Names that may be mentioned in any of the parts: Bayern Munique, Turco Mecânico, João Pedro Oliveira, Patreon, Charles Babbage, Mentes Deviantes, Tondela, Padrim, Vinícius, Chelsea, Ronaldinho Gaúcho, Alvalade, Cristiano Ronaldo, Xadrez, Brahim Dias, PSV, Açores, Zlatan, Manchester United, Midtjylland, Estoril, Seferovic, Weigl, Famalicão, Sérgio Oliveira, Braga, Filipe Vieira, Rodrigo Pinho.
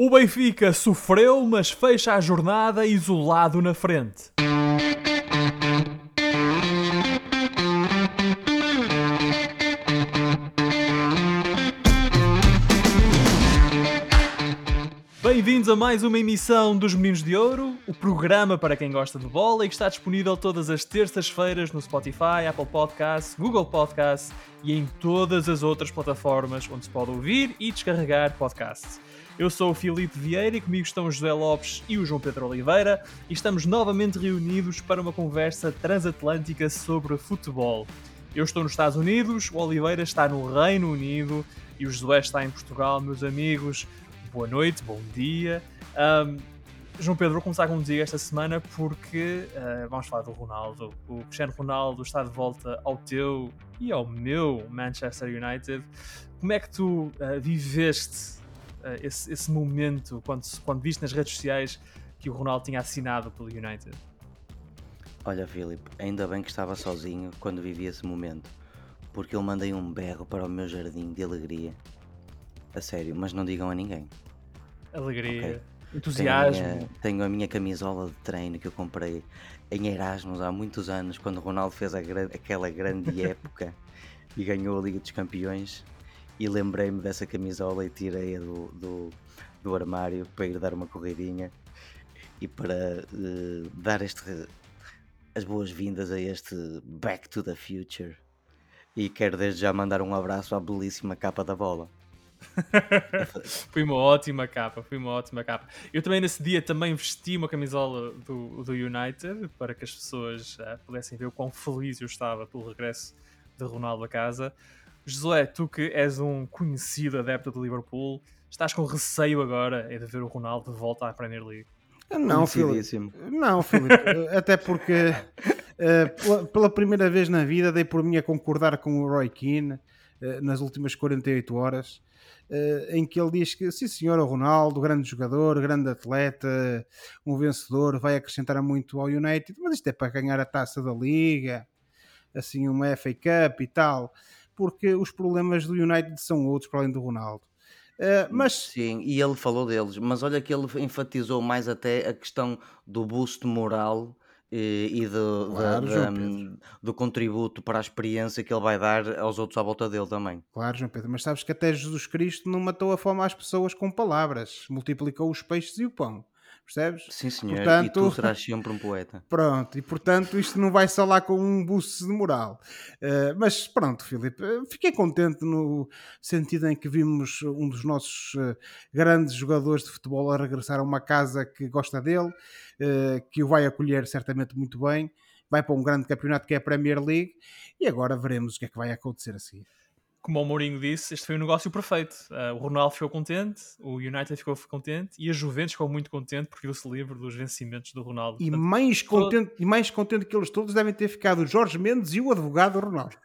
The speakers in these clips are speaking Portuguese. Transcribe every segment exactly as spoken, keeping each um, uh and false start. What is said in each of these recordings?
O Benfica sofreu, mas fecha a jornada isolado na frente. Bem-vindos a mais uma emissão dos Meninos de Ouro, o programa para quem gosta de bola e que está disponível todas as terças-feiras no Spotify, Apple Podcasts, Google Podcasts e em todas as outras plataformas onde se pode ouvir e descarregar podcasts. Eu sou o Filipe Vieira e comigo estão o José Lopes e o João Pedro Oliveira e estamos novamente reunidos para uma conversa transatlântica sobre futebol. Eu estou nos Estados Unidos, o Oliveira está no Reino Unido e o José está em Portugal, meus amigos. Boa noite, bom dia. Um, João Pedro, vou começar contigo esta semana porque uh, vamos falar do Ronaldo. O Cristiano Ronaldo está de volta ao teu e ao meu Manchester United. Como é que tu uh, viveste uh, esse, esse momento quando, quando viste nas redes sociais que o Ronaldo tinha assinado pelo United? Olha, Filipe, ainda bem que estava sozinho quando vivi esse momento, porque eu mandei um berro para o meu jardim de alegria. A sério, mas não digam a ninguém. Alegria, okay. Entusiasmo. Tenho a, minha, tenho a minha camisola de treino que eu comprei em Erasmus há muitos anos, quando o Ronaldo fez a, aquela grande época e ganhou a Liga dos Campeões. E lembrei-me dessa camisola e tirei-a do, do, do armário para ir dar uma corridinha e para uh, dar este, as boas-vindas a este Back to the Future. E quero desde já mandar um abraço à belíssima capa da bola. Foi uma ótima capa, foi uma ótima capa. Eu também nesse dia também vesti uma camisola do, do United para que as pessoas ah, pudessem ver o quão feliz eu estava pelo regresso de Ronaldo a casa. Josué, tu que és um conhecido adepto do Liverpool, estás com receio agora é de ver o Ronaldo de volta à Premier League? Não, Filipe, não, Filipe. Até porque uh, pela, pela primeira vez na vida dei por mim a concordar com o Roy Keane uh, nas últimas quarenta e oito horas. Uh, em que ele diz que, sim senhor, o Ronaldo, grande jogador, grande atleta, um vencedor, vai acrescentar muito ao United, mas isto é para ganhar a taça da Liga, assim uma F A Cup e tal, porque os problemas do United são outros para além do Ronaldo. Uh, mas... Sim, e ele falou deles, mas olha que ele enfatizou mais até a questão do boost moral e, e do, claro, da, da, do contributo para a experiência que ele vai dar aos outros à volta dele também. Claro, João Pedro, mas sabes que até Jesus Cristo não matou a fome às pessoas com palavras, multiplicou os peixes e o pão, percebes? Sim senhor, portanto, e tu serás sempre um poeta. Pronto, e portanto isto não vai só lá com um buço de moral. Uh, mas pronto, Filipe, fiquei contente no sentido em que vimos um dos nossos uh, grandes jogadores de futebol a regressar a uma casa que gosta dele, que o vai acolher certamente muito bem, vai para um grande campeonato que é a Premier League e agora veremos o que é que vai acontecer a seguir. Como o Mourinho disse, este foi um negócio perfeito. O Ronaldo ficou contente, o United ficou contente e a Juventus ficou muito contente porque viu-se livre dos vencimentos do Ronaldo. E, portanto, mais contente, todo... e mais contente que eles todos devem ter ficado o Jorge Mendes e o advogado Ronaldo.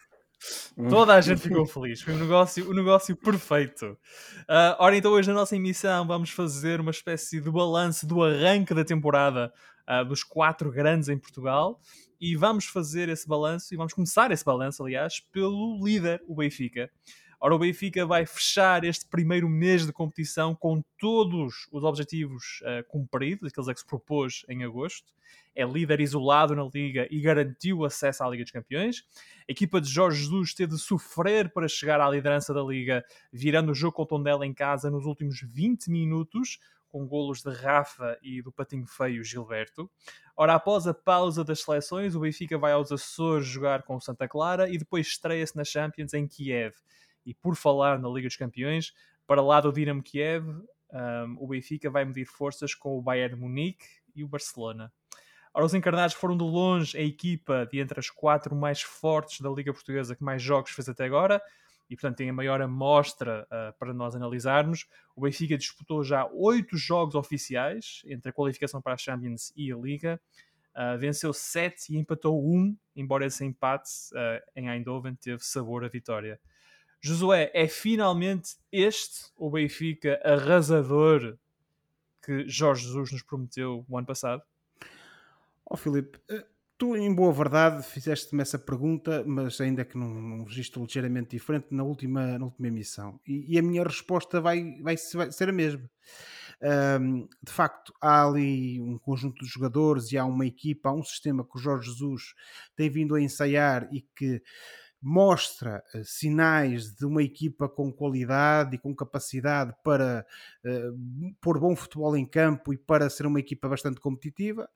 Toda a gente ficou feliz, foi um negócio, um negócio perfeito. Uh, ora então, hoje na nossa emissão vamos fazer uma espécie de balanço do arranque da temporada uh, dos quatro grandes em Portugal e vamos fazer esse balanço e vamos começar esse balanço, aliás, pelo líder, o Benfica. Ora, o Benfica vai fechar este primeiro mês de competição com todos os objetivos uh, cumpridos, aqueles a que se propôs em agosto. É líder isolado na Liga e garantiu acesso à Liga dos Campeões. A equipa de Jorge Jesus teve de sofrer para chegar à liderança da Liga, virando o jogo com o Tondela em casa nos últimos vinte minutos, com golos de Rafa e do patinho feio Gilberto. Ora, após a pausa das seleções, o Benfica vai aos Açores jogar com o Santa Clara e depois estreia-se na Champions em Kiev. E por falar na Liga dos Campeões, para lá do Dinamo Kiev, um, o Benfica vai medir forças com o Bayern Munique e o Barcelona. Ora, os encarnados foram de longe a equipa de entre as quatro mais fortes da Liga Portuguesa que mais jogos fez até agora e, portanto, tem a maior amostra uh, para nós analisarmos. O Benfica disputou já oito jogos oficiais entre a qualificação para a Champions e a Liga. Uh, venceu sete e empatou um, embora esse empate uh, em Eindhoven teve sabor à vitória. Josué, é finalmente este o Benfica arrasador que Jorge Jesus nos prometeu o ano passado? Ó oh, Filipe, tu em boa verdade fizeste-me essa pergunta, mas ainda que num, num registro ligeiramente diferente na última, na última emissão. E, e a minha resposta vai, vai, vai ser a mesma. Um, de facto, há ali um conjunto de jogadores e há uma equipa, há um sistema que o Jorge Jesus tem vindo a ensaiar e que mostra sinais de uma equipa com qualidade e com capacidade para uh, pôr bom futebol em campo e para ser uma equipa bastante competitiva.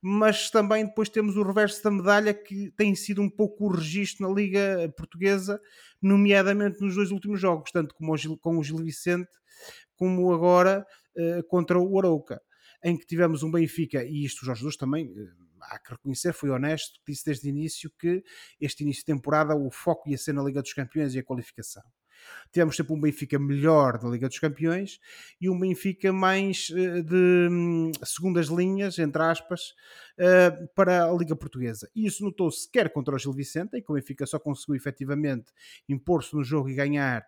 Mas também depois temos o reverso da medalha, que tem sido um pouco o registro na Liga Portuguesa, nomeadamente nos dois últimos jogos, tanto como o Gil, com o Gil Vicente, como agora uh, contra o Arouca, em que tivemos um Benfica, e isto o Jorge Jesus também, uh, há que reconhecer, foi honesto, disse desde o início que este início de temporada o foco ia ser na Liga dos Campeões e a qualificação. Tivemos sempre um Benfica melhor na Liga dos Campeões e um Benfica mais de segundas linhas, entre aspas, para a Liga Portuguesa. E isso notou-se quer contra o Gil Vicente, em que o Benfica só conseguiu efetivamente impor-se no jogo e ganhar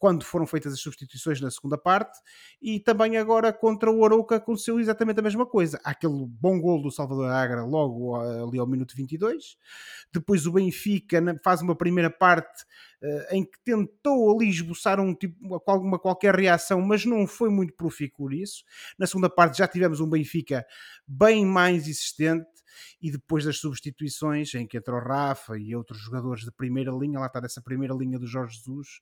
quando foram feitas as substituições na segunda parte, e também agora contra o Arouca aconteceu exatamente a mesma coisa. Há aquele bom golo do Salvador Agra logo ali ao minuto vinte e dois, depois o Benfica faz uma primeira parte em que tentou ali esboçar um tipo, alguma qualquer reação, mas não foi muito profícuo isso. Na segunda parte já tivemos um Benfica bem mais existente, e depois das substituições, em que entrou Rafa e outros jogadores de primeira linha, lá está dessa primeira linha do Jorge Jesus,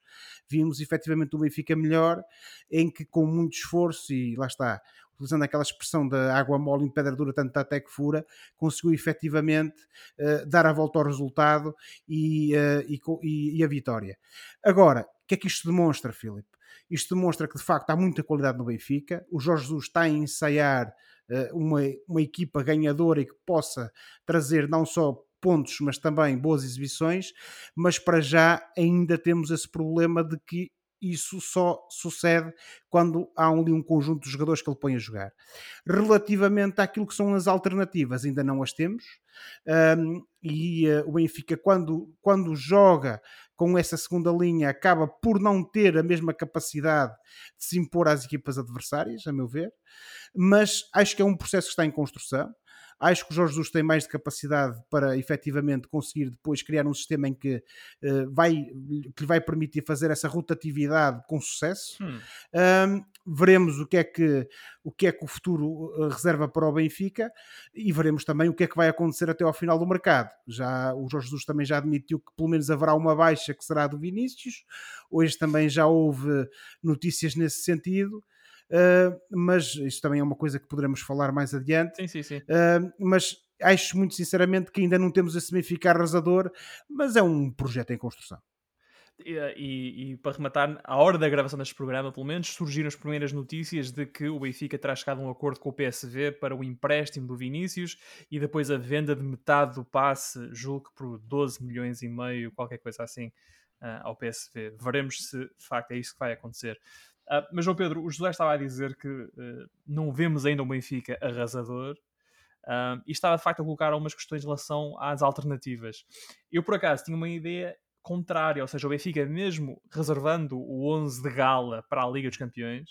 vimos efetivamente o Benfica melhor, em que com muito esforço, e lá está, utilizando aquela expressão da água mole em pedra dura, tanto até que fura, conseguiu efetivamente uh, dar a volta ao resultado e, uh, e, e, e a vitória. Agora, o que é que isto demonstra, Filipe? Isto demonstra que de facto há muita qualidade no Benfica, o Jorge Jesus está a ensaiar Uma, uma equipa ganhadora e que possa trazer não só pontos, mas também boas exibições, mas para já ainda temos esse problema de que isso só sucede quando há ali um conjunto de jogadores que ele põe a jogar. Relativamente àquilo que são as alternativas, ainda não as temos, um, e uh, o Benfica quando, quando joga com essa segunda linha acaba por não ter a mesma capacidade de se impor às equipas adversárias, a meu ver, mas acho que é um processo que está em construção. Acho que o Jorge Jesus tem mais de capacidade para efetivamente conseguir depois criar um sistema em que, uh, vai, que vai permitir fazer essa rotatividade com sucesso. Hum. Um, veremos o que, é que, o que é que o futuro reserva para o Benfica, e veremos também o que é que vai acontecer até ao final do mercado. Já, o Jorge Jesus também já admitiu que pelo menos haverá uma baixa que será do Vinícius. Hoje também já houve notícias nesse sentido. Uh, mas isso também é uma coisa que poderemos falar mais adiante. Sim, sim, sim. Uh, mas acho muito sinceramente que ainda não temos esse Benfica arrasador, mas é um projeto em construção. E, e, e para rematar, à hora da gravação deste programa, pelo menos, surgiram as primeiras notícias de que o Benfica terá chegado a um acordo com o P S V para o empréstimo do Vinícius e depois a venda de metade do passe, julgo que por doze milhões e meio, qualquer coisa assim, uh, ao P S V. Veremos se de facto é isso que vai acontecer. Uh, mas, João Pedro, o José estava a dizer que uh, não vemos ainda um Benfica arrasador uh, e estava, de facto, a colocar algumas questões em relação às alternativas. Eu, por acaso, tinha uma ideia contrária, ou seja, o Benfica, mesmo reservando o onze de gala para a Liga dos Campeões,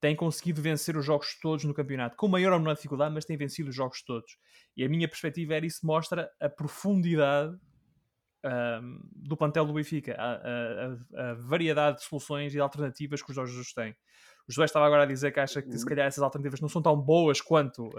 tem conseguido vencer os jogos todos no campeonato, com maior ou menor dificuldade, mas tem vencido os jogos todos. E a minha perspectiva era isso mostra a profundidade Um, do plantel do Benfica, a, a, a variedade de soluções e alternativas que os Jorge Jesus têm. O José estava agora a dizer que acha que se calhar essas alternativas não são tão boas quanto uh,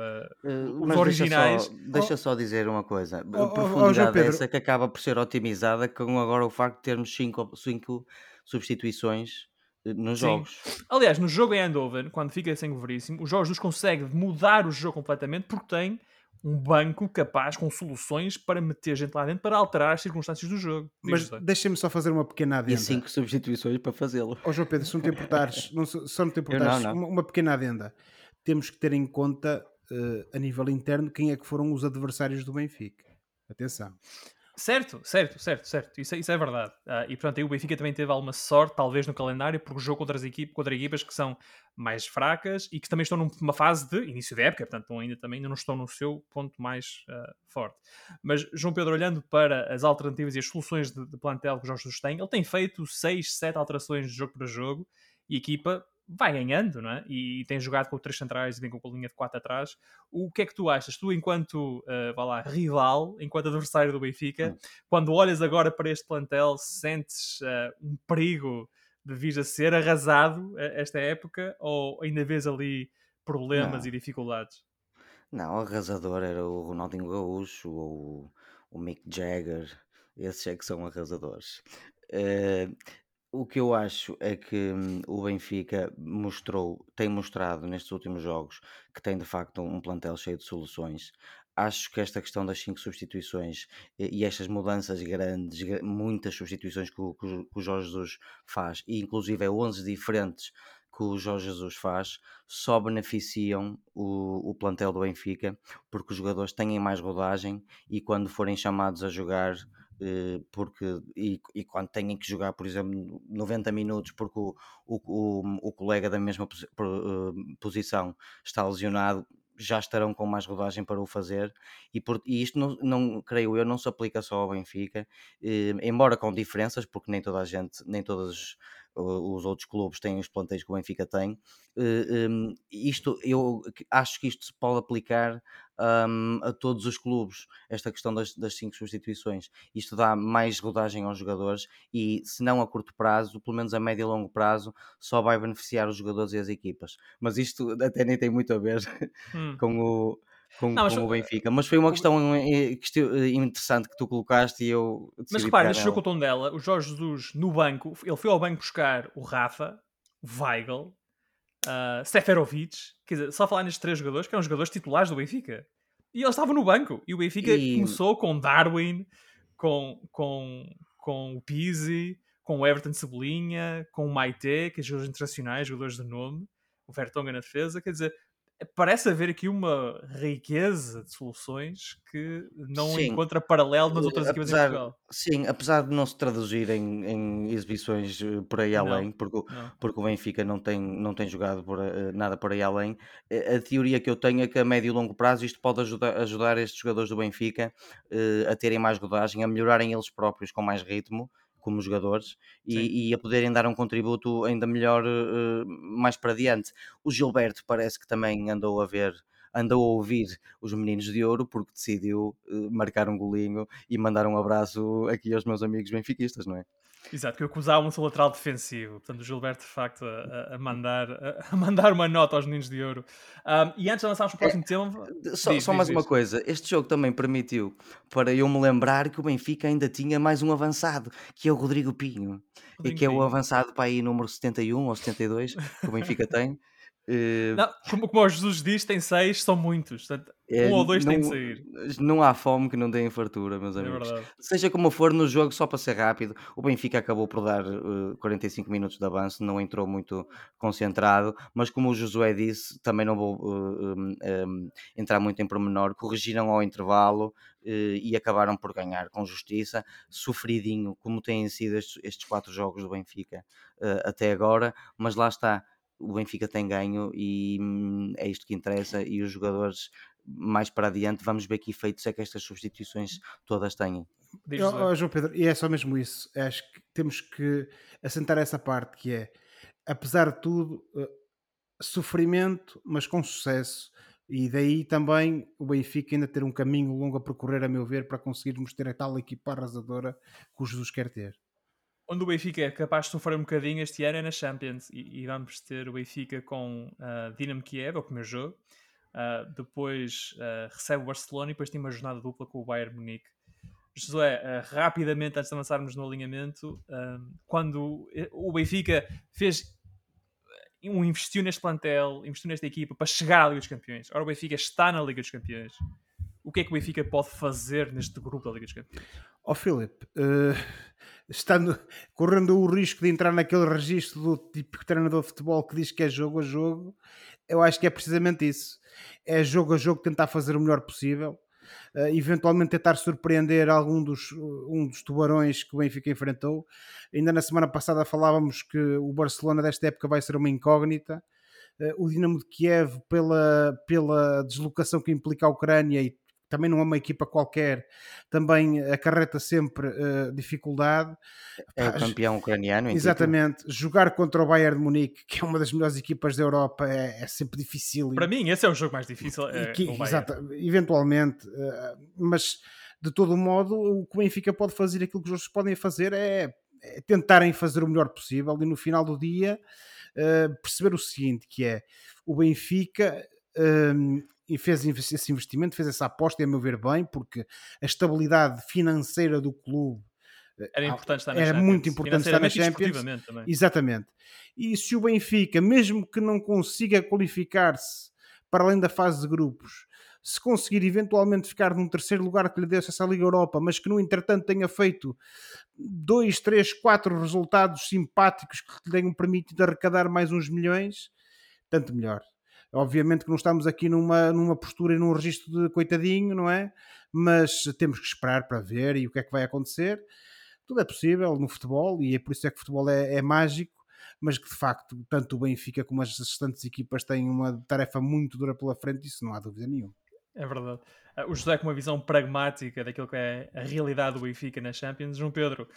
uh, os originais. Deixa só, deixa oh. só dizer uma coisa. Oh, profundidade oh, oh, essa que acaba por ser otimizada com agora o facto de termos cinco, cinco substituições nos Sim. jogos. Aliás, no jogo em Eindhoven, quando fica sem goveríssimo, o Jorge Jesus consegue mudar o jogo completamente porque tem um banco capaz, com soluções para meter gente lá dentro, para alterar as circunstâncias do jogo. Mas deixa-me só fazer uma pequena adenda. E cinco substituições para fazê-lo. Ó oh, João Pedro, se não te importares, não, só não te importares, não, não. Uma, uma pequena adenda. Temos que ter em conta, uh, a nível interno, quem é que foram os adversários do Benfica. Atenção. Certo, certo, certo, certo. Isso, isso é verdade. Uh, e, portanto, aí o Benfica também teve alguma sorte, talvez, no calendário, porque jogou contra, as equipe, contra equipas que são mais fracas e que também estão numa fase de início de época, portanto, ainda, também, ainda não estão no seu ponto mais uh, forte. Mas, João Pedro, olhando para as alternativas e as soluções de, de plantel que o Jorge Jesus tem, ele tem feito seis, sete alterações de jogo para jogo e a equipa vai ganhando, não é? E, e tem jogado com três centrais e bem com a linha de quatro atrás. O que é que tu achas? Tu, enquanto uh, vai lá, rival, enquanto adversário do Benfica, hum. quando olhas agora para este plantel, sentes uh, um perigo devias a ser arrasado esta época, ou ainda vês ali problemas não. e dificuldades? Não, arrasador era o Ronaldinho Gaúcho ou o Mick Jagger, esses é que são arrasadores. Uh, o que eu acho é que o Benfica mostrou, tem mostrado nestes últimos jogos que tem de facto um plantel cheio de soluções. Acho que esta questão das cinco substituições e estas mudanças grandes, muitas substituições que o, que o Jorge Jesus faz, e inclusive é onze diferentes que o Jorge Jesus faz, só beneficiam o, o plantel do Benfica, porque os jogadores têm mais rodagem e quando forem chamados a jogar, porque e, e quando têm que jogar, por exemplo, noventa minutos porque o, o, o colega da mesma posição está lesionado, já estarão com mais rodagem para o fazer, e, por, e isto, não, não, creio eu, não se aplica só ao Benfica, eh, embora com diferenças, porque nem toda a gente, nem todos uh, os outros clubes têm os plantéis que o Benfica tem. Eh, um, isto, eu acho que isto se pode aplicar um, a todos os clubes, esta questão das, das cinco substituições. Isto dá mais rodagem aos jogadores e, se não a curto prazo, pelo menos a médio e longo prazo, só vai beneficiar os jogadores e as equipas. Mas isto até nem tem muito a ver hum. com o, com, não, mas, com o Benfica. Mas foi uma questão interessante que tu colocaste e eu decidi. Mas repare, neste jogo com o Tondela, o Jorge Jesus no banco, ele foi ao banco buscar o Rafa, o Weigl, Uh, Seferovic, quer dizer, só falar nestes três jogadores que eram jogadores titulares do Benfica e eles estavam no banco, e o Benfica e... começou com Darwin, com, com, com o Pizzi, com o Everton Cebolinha, com o Maite, que é jogadores internacionais, jogadores de nome, o Vertonghen na defesa. Quer dizer, parece haver aqui uma riqueza de soluções que não sim. encontra paralelo nas outras equipas em Portugal. Sim, apesar de não se traduzir em, em exibições por aí não, além, porque, porque o Benfica não tem, não tem jogado por, nada por aí além, a teoria que eu tenho é que a médio e longo prazo isto pode ajudar, ajudar estes jogadores do Benfica uh, a terem mais rodagem, a melhorarem eles próprios com mais ritmo, como jogadores, e, e a poderem dar um contributo ainda melhor uh, mais para diante. O Gilberto parece que também andou a ver, andou a ouvir os Meninos de Ouro, porque decidiu uh, marcar um golinho e mandar um abraço aqui aos meus amigos benfiquistas, não é? Exato, que acusavam o seu lateral defensivo. Portanto, o Gilberto, de facto, a, a, mandar, a mandar uma nota aos Meninos de Ouro. Um, e antes de lançarmos o próximo é, tema... Só, diz, só diz, mais diz. uma coisa. Este jogo também permitiu para eu me lembrar que o Benfica ainda tinha mais um avançado, que é o Rodrigo Pinho. Rodrigo e que é o avançado para aí número setenta e um ou setenta e dois, que o Benfica tem. Uh... Não, como, como o Jesus diz, tem seis, são muitos. Portanto, é, um ou dois não, tem de sair. Não há fome que não dê em fartura, meus amigos. É Seja como for, no jogo, só para ser rápido, o Benfica acabou por dar uh, quarenta e cinco minutos de avanço, não entrou muito concentrado, mas como o Josué disse, também não vou uh, um, um, entrar muito em pormenor, corrigiram ao intervalo uh, e acabaram por ganhar com justiça, sofridinho, como têm sido estes, estes quatro jogos do Benfica uh, até agora, mas lá está. O Benfica tem ganho e é isto que interessa, e os jogadores mais para adiante, vamos ver que efeitos é que estas substituições todas têm. Eu, oh, João Pedro, e é só mesmo isso, acho que temos que assentar essa parte, que é, apesar de tudo, sofrimento, mas com sucesso, e daí também o Benfica ainda ter um caminho longo a percorrer, a meu ver, para conseguirmos ter a tal equipa arrasadora que o Jesus quer ter. Onde o Benfica é capaz de sofrer um bocadinho este ano é na Champions, e, e vamos ter o Benfica com uh, Dinamo Kiev, é o primeiro jogo, uh, depois uh, recebe o Barcelona e depois tem uma jornada dupla com o Bayern Munique. Josué, uh, rapidamente, antes de avançarmos no alinhamento, uh, quando o Benfica fez, um, investiu neste plantel, investiu nesta equipa para chegar à Liga dos Campeões, ora o Benfica está na Liga dos Campeões, o que é que o Benfica pode fazer neste grupo da Liga dos Campeões? Ó oh, Filipe, uh, estando, correndo o risco de entrar naquele registro do típico treinador de futebol que diz que é jogo a jogo, eu acho que é precisamente isso. É jogo a jogo, tentar fazer o melhor possível, uh, eventualmente tentar surpreender algum dos, um dos tubarões que o Benfica enfrentou. Ainda na semana passada falávamos que o Barcelona desta época vai ser uma incógnita. Uh, o Dinamo de Kiev, pela, pela deslocação que implica a Ucrânia, e também não é uma equipa qualquer, também acarreta sempre uh, dificuldade. É o campeão ucraniano. Exatamente. Então. Jogar contra o Bayern de Munique, que é uma das melhores equipas da Europa, é, é sempre difícil. Para mim, esse é o jogo mais difícil. É, que, exato, eventualmente. Uh, mas, de todo modo, o que o Benfica pode fazer, aquilo que os outros podem fazer, é é tentarem fazer o melhor possível e no final do dia uh, perceber o seguinte, que é o Benfica um, fez esse investimento, fez essa aposta, e a meu ver bem, porque a estabilidade financeira do clube era importante estar na Champions. Era muito importante estar na Champions. Também. Exatamente. E se o Benfica, mesmo que não consiga qualificar-se para além da fase de grupos, se conseguir eventualmente ficar num terceiro lugar que lhe desse essa Liga Europa, mas que no entretanto tenha feito dois, três, quatro resultados simpáticos que lhe tenham permitido arrecadar mais uns milhões, tanto melhor. Obviamente que não estamos aqui numa, numa postura e num registro de coitadinho, não é? Mas temos que esperar para ver e o que é que vai acontecer. Tudo é possível no futebol e é por isso é que o futebol é, é mágico, mas que de facto tanto o Benfica como as restantes equipas têm uma tarefa muito dura pela frente, isso não há dúvida nenhuma. É verdade. O José com uma visão pragmática daquilo que é a realidade do Benfica na Champions. João Pedro,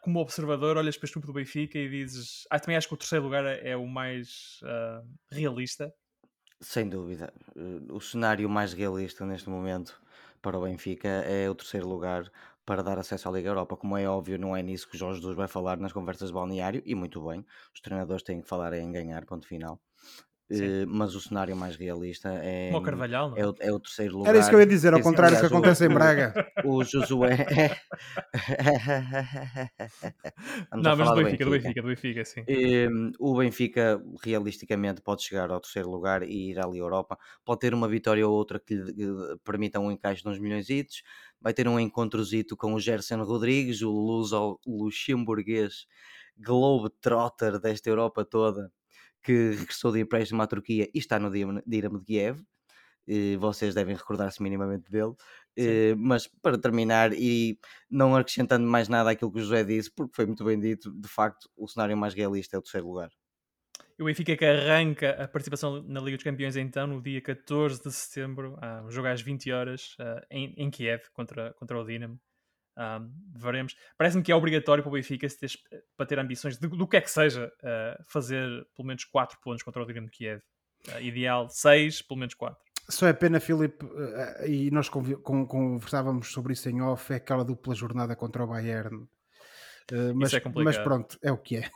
como observador, olhas para este grupo do Benfica e dizes, ah, também acho que o terceiro lugar é o mais uh, realista? Sem dúvida. O cenário mais realista neste momento para o Benfica é o terceiro lugar para dar acesso à Liga Europa. Como é óbvio, não é nisso que Jorge Jesus vai falar nas conversas de balneário, e muito bem, os treinadores têm que falar em ganhar, ponto final. Uh, mas o cenário mais realista é, o Carvalhal, não? É, o, é o terceiro lugar. Era isso que eu ia dizer, ao Esse, contrário do que acontece o, em Braga. O Josué. Não, mas do Benfica, do Benfica, do Benfica, sim. Uh, o Benfica, realisticamente, pode chegar ao terceiro lugar e ir à Liga Europa. Pode ter uma vitória ou outra que lhe permita um encaixe de uns milhões itos. Vai ter um encontrozito com o Gerson Rodrigues, o luso-luxemburguês globetrotter desta Europa toda, que regressou de empréstimo à Turquia e está no Dinamo de Kiev. Vocês devem recordar-se minimamente dele. Sim. Mas para terminar, e não acrescentando mais nada àquilo que o José disse, porque foi muito bem dito, de facto, o cenário mais realista é o terceiro lugar. E o Benfica que arranca a participação na Liga dos Campeões, então, no dia catorze de setembro, um jogo às vinte horas, em Kiev, contra, contra o Dinamo. Um, veremos. Parece-me que é obrigatório para o Benfica, se ter, para ter ambições de, do que é que seja, uh, fazer pelo menos quatro pontos contra o Dinamo de Kiev. Uh, ideal seis, pelo menos quatro. Só é pena, Filipe, uh, e nós conv- com, conversávamos sobre isso em off, é aquela dupla jornada contra o Bayern. Uh, mas, isso é complicado. Mas pronto, é o que é.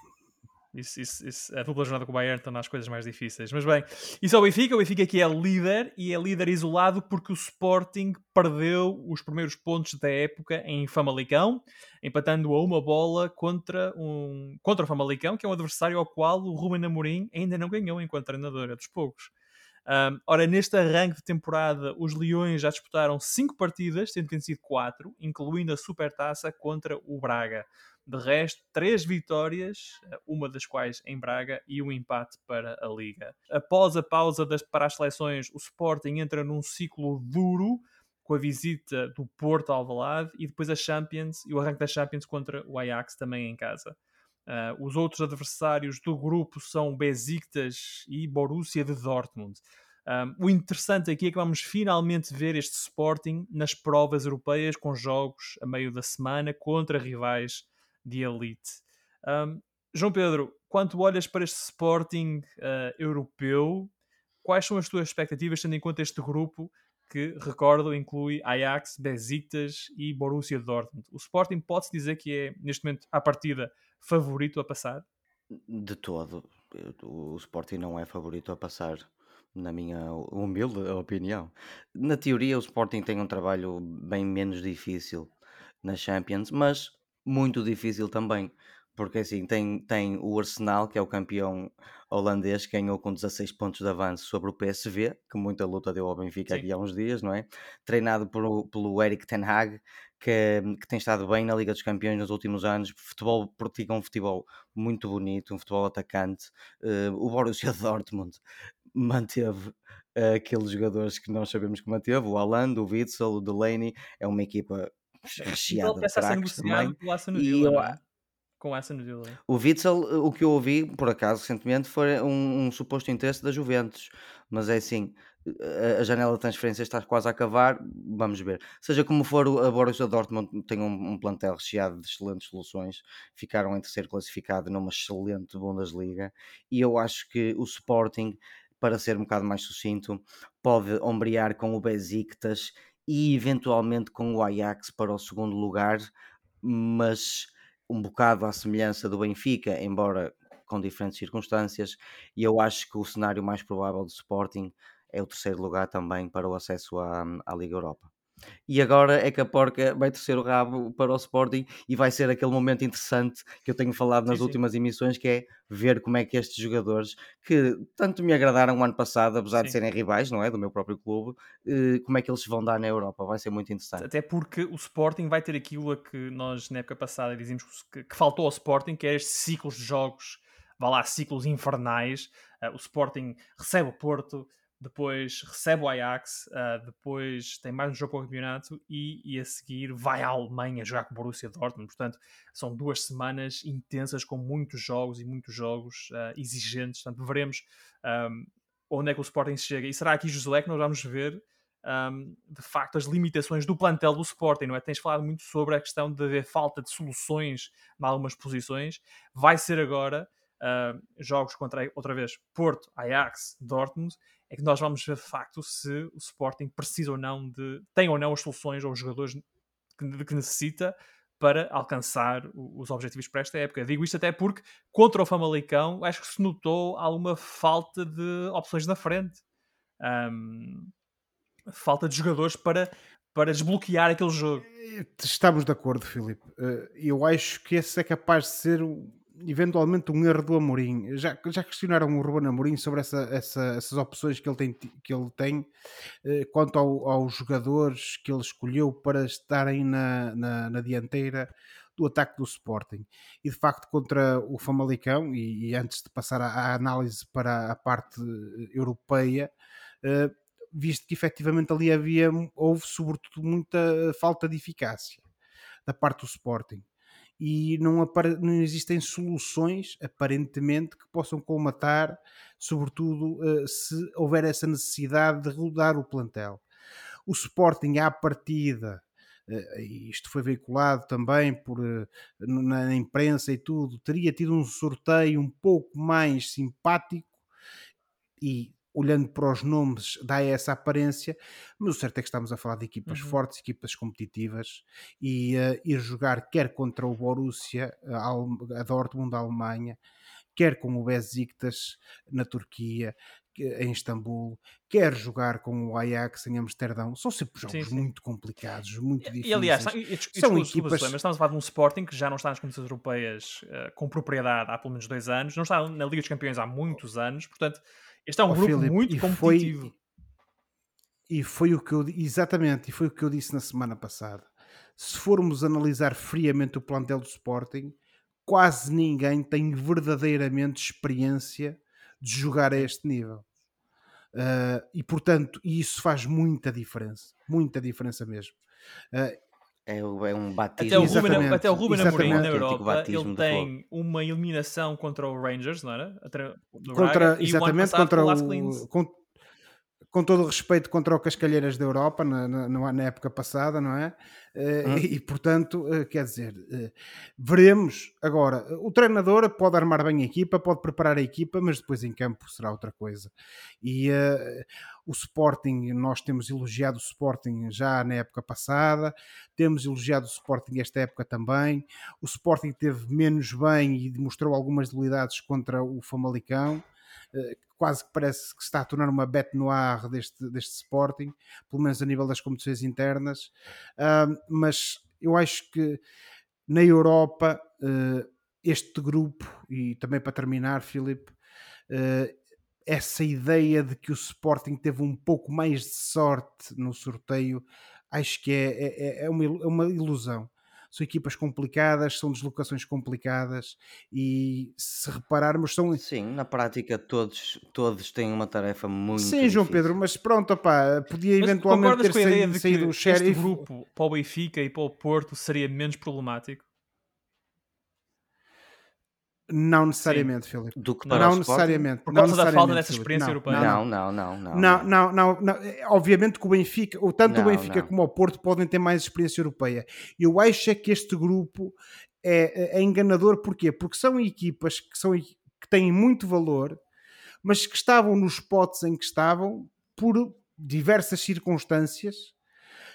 Isso, isso, isso, a dupla jornada com o Bayern torna as coisas mais difíceis. Mas bem, isso é o Benfica. O Benfica aqui é líder, e é líder isolado porque o Sporting perdeu os primeiros pontos da época em Famalicão, empatando a uma bola contra, um, contra o Famalicão, que é um adversário ao qual o Rúben Amorim ainda não ganhou enquanto treinador, é dos poucos. Um, ora, neste arranque de temporada, os Leões já disputaram cinco partidas, tendo vencido quatro, incluindo a Supertaça contra o Braga. De resto, três vitórias, uma das quais em Braga, e um empate para a Liga. Após a pausa das, para as seleções, o Sporting entra num ciclo duro, com a visita do Porto ao Alvalade, e depois a Champions, e o arranque da Champions contra o Ajax, também em casa. Uh, os outros adversários do grupo são Besiktas e Borussia de Dortmund. Um, o interessante aqui é que vamos finalmente ver este Sporting nas provas europeias, com jogos a meio da semana contra rivais de elite. Um, João Pedro, quando olhas para este Sporting uh, europeu, quais são as tuas expectativas, tendo em conta este grupo que, recordo, inclui Ajax, Besiktas e Borussia Dortmund? O Sporting pode-se dizer que é, neste momento, à partida, favorito a passar? De todo. O Sporting não é favorito a passar, na minha humilde opinião. Na teoria, o Sporting tem um trabalho bem menos difícil na Champions, mas muito difícil também, porque assim, tem, tem o Arsenal, que é o campeão holandês, que ganhou com dezasseis pontos de avanço sobre o P S V, que muita luta deu ao Benfica. Sim. Aqui há uns dias, não é? Treinado por, pelo Erik ten Hag, que, que tem estado bem na Liga dos Campeões nos últimos anos. Futebol, pratica um futebol muito bonito, um futebol atacante. Uh, o Borussia Dortmund manteve uh, aqueles jogadores que nós sabemos que manteve, o Haaland, o Witsel, o Delaney. É uma equipa recheada de fracos também. E eu, com essa medida. O Witsel, o que eu ouvi, por acaso, recentemente, foi um, um suposto interesse da Juventus. Mas é assim, a, a janela de transferência está quase a acabar, vamos ver. Seja como for, a Borussia Dortmund tem um, um plantel recheado de excelentes soluções. Ficaram em terceiro classificado numa excelente Bundesliga. E eu acho que o Sporting, para ser um bocado mais sucinto, pode ombrear com o Besiktas e eventualmente com o Ajax para o segundo lugar, mas um bocado à semelhança do Benfica, embora com diferentes circunstâncias, e eu acho que o cenário mais provável do Sporting é o terceiro lugar também para o acesso à, à Liga Europa. E agora é que a porca vai torcer o rabo para o Sporting e vai ser aquele momento interessante que eu tenho falado nas sim, últimas sim. emissões, que é ver como é que estes jogadores, que tanto me agradaram o ano passado, apesar sim. de serem rivais, não é, do meu próprio clube, como é que eles vão dar na Europa. Vai ser muito interessante. Até porque o Sporting vai ter aquilo a que nós na época passada dizíamos que, que faltou ao Sporting, que é estes ciclos de jogos, vá lá, ciclos infernais. O Sporting recebe o Porto, depois recebe o Ajax, uh, depois tem mais um jogo para o campeonato e, e a seguir vai à Alemanha jogar com o Borussia Dortmund. Portanto, são duas semanas intensas com muitos jogos e muitos jogos uh, exigentes. Portanto, veremos um, onde é que o Sporting chega. E será aqui, José, que nós vamos ver um, de facto as limitações do plantel do Sporting, não é? Tens falado muito sobre a questão de haver falta de soluções em algumas posições. Vai ser agora uh, jogos contra, outra vez, Porto, Ajax, Dortmund. É que nós vamos ver de facto se o Sporting precisa ou não de, tem ou não as soluções ou os jogadores que, que necessita para alcançar os objetivos para esta época. Digo isto até porque contra o Famalicão acho que se notou alguma falta de opções na frente, um, falta de jogadores para, para desbloquear aquele jogo. Estamos de acordo, Filipe. Eu acho que esse é capaz de ser o eventualmente um erro do Amorim. Já, já questionaram o Rúben Amorim sobre essa, essa, essas opções que ele tem, que ele tem eh, quanto ao, aos jogadores que ele escolheu para estarem na, na, na dianteira do ataque do Sporting. E de facto contra o Famalicão, e, e antes de passar à análise para a parte europeia, eh, visto que efetivamente ali havia, houve sobretudo muita falta de eficácia da parte do Sporting. E não, apare... não existem soluções aparentemente que possam colmatar, sobretudo se houver essa necessidade de rodar o plantel. O Sporting à partida, isto foi veiculado também por, na imprensa e tudo, teria tido um sorteio um pouco mais simpático e olhando para os nomes, dá essa aparência, mas o certo é que estamos a falar de equipas uhum. fortes, equipas competitivas, e uh, ir jogar quer contra o Borussia, a, a Dortmund, da Alemanha, quer com o Besiktas na Turquia, em Istambul, quer jogar com o Ajax em Amsterdão, são sempre jogos sim, sim. muito complicados, muito e, difíceis. E aliás, são, e, e, são equipas... mas estamos a falar de um Sporting que já não está nas competições europeias uh, com propriedade há pelo menos dois anos, não está na Liga dos Campeões há muitos anos, portanto este é um oh, grupo Filipe, muito e competitivo. Foi, e foi o que eu exatamente, e foi o que eu disse na semana passada. Se formos analisar friamente o plantel do Sporting, quase ninguém tem verdadeiramente experiência de jogar a este nível. Uh, e portanto, isso faz muita diferença. Muita diferença mesmo. Uh, É um batismo. Até o Rúben, até o Rúben Amorim na Europa, ele tem uma eliminação contra o Rangers, não era? Contra, exatamente, o contra o... Com, com todo o respeito contra o Cascalheiras da Europa, na, na, na época passada, não é? Hum. E, portanto, quer dizer, veremos. Agora, o treinador pode armar bem a equipa, pode preparar a equipa, mas depois em campo será outra coisa. E... Uh, o Sporting, nós temos elogiado o Sporting já na época passada, temos elogiado o Sporting esta época também. O Sporting teve menos bem e demonstrou algumas debilidades contra o Famalicão, quase que parece que se está a tornar uma bête noire deste, deste Sporting, pelo menos a nível das competições internas. Mas eu acho que na Europa, este grupo, e também para terminar, Filipe, essa ideia de que o Sporting teve um pouco mais de sorte no sorteio, acho que é, é, é uma ilusão. São equipas complicadas, são deslocações complicadas e se repararmos são... Sim, na prática todos, todos têm uma tarefa muito Sim, difícil. João Pedro, mas pronto, opá, podia mas eventualmente ter saído, saído o Sheriff. Este grupo para o Benfica e para o Porto seria menos problemático? Não necessariamente, Filipe. Do que para não o necessariamente. Por causa não necessariamente, da falta dessa experiência não, europeia. Não não não não, não, não, não, não. Obviamente que o Benfica, ou tanto não, o Benfica não. como o Porto, podem ter mais experiência europeia. Eu acho é que este grupo é, é enganador. Porquê? Porque são equipas que, são, que têm muito valor, mas que estavam nos potes em que estavam por diversas circunstâncias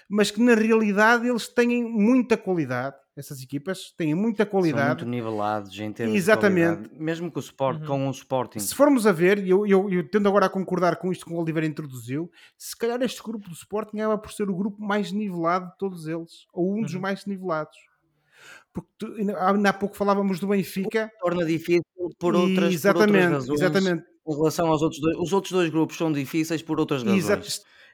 mas que na realidade eles têm muita qualidade. Essas equipas têm muita qualidade. São muito nivelados em termos Exatamente. de qualidade. Mesmo com o, sport, uhum. com o Sporting. Se formos a ver, e eu, eu, eu tendo agora a concordar com isto que o Oliveira introduziu, se calhar este grupo do Sporting acaba por ser o grupo mais nivelado de todos eles. Ou um uhum. dos mais nivelados. Porque tu, ainda há pouco falávamos do Benfica. Torna difícil por outras, exatamente, por outras razões. Exatamente. Em relação aos outros dois, os outros dois grupos são difíceis por outras razões. Exato.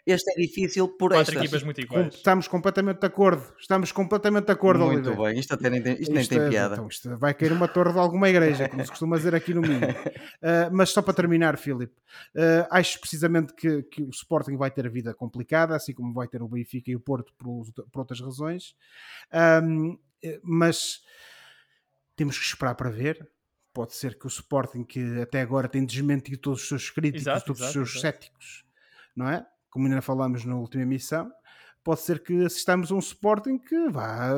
Este é difícil por estas. Quatro equipas muito iguais. Estamos completamente de acordo. Estamos completamente de acordo, Muito Oliveira. Bem. Isto, até nem tem, isto, isto nem tem piada. Então, isto vai cair uma torre de alguma igreja, como se costuma dizer aqui no Minho. Uh, mas só para terminar, Filipe, uh, acho precisamente que, que o Sporting vai ter a vida complicada, assim como vai ter o Benfica e o Porto por, por outras razões. Um, mas temos que esperar para ver. Pode ser que o Sporting, que até agora tem desmentido todos os seus críticos, exato, todos exato, os seus exato. céticos, não é? Como ainda falámos na última emissão, pode ser que assistamos a um Sporting que vá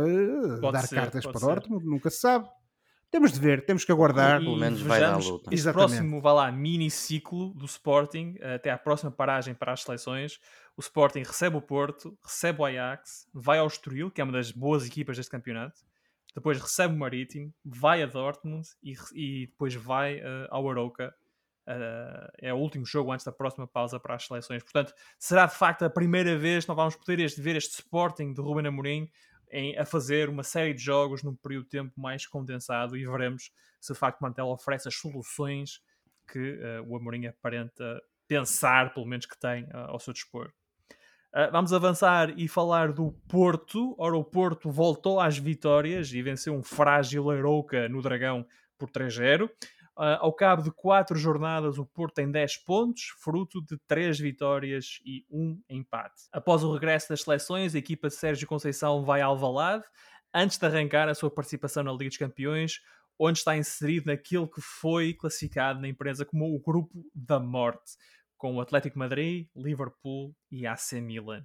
pode dar ser, cartas para o Dortmund, nunca se sabe. Temos de ver, temos que aguardar. E pelo menos vai dar a luta. Este próximo, vá lá, mini-ciclo do Sporting, até à próxima paragem para as seleções, o Sporting recebe o Porto, recebe o Ajax, vai ao Estoril, que é uma das boas equipas deste campeonato, depois recebe o Marítimo, vai a Dortmund e, e depois vai uh, ao Arouca. Uh, é o último jogo antes da próxima pausa para as seleções, portanto será de facto a primeira vez que nós vamos poder este, ver este Sporting de Rúben Amorim em, a fazer uma série de jogos num período de tempo mais condensado, e veremos se de facto Mantel oferece as soluções que uh, o Amorim aparenta pensar, pelo menos que tem uh, ao seu dispor. Uh, vamos avançar e falar do Porto. Ora, o Porto voltou às vitórias e venceu um frágil Arouca no Dragão por três a zero. Uh, ao cabo de quatro jornadas, o Porto tem dez pontos, fruto de três vitórias e um empate. Após o regresso das seleções, a equipa de Sérgio Conceição vai a Alvalade, antes de arrancar a sua participação na Liga dos Campeões, onde está inserido naquilo que foi classificado na imprensa como o Grupo da Morte, com o Atlético de Madrid, Liverpool e A C Milan.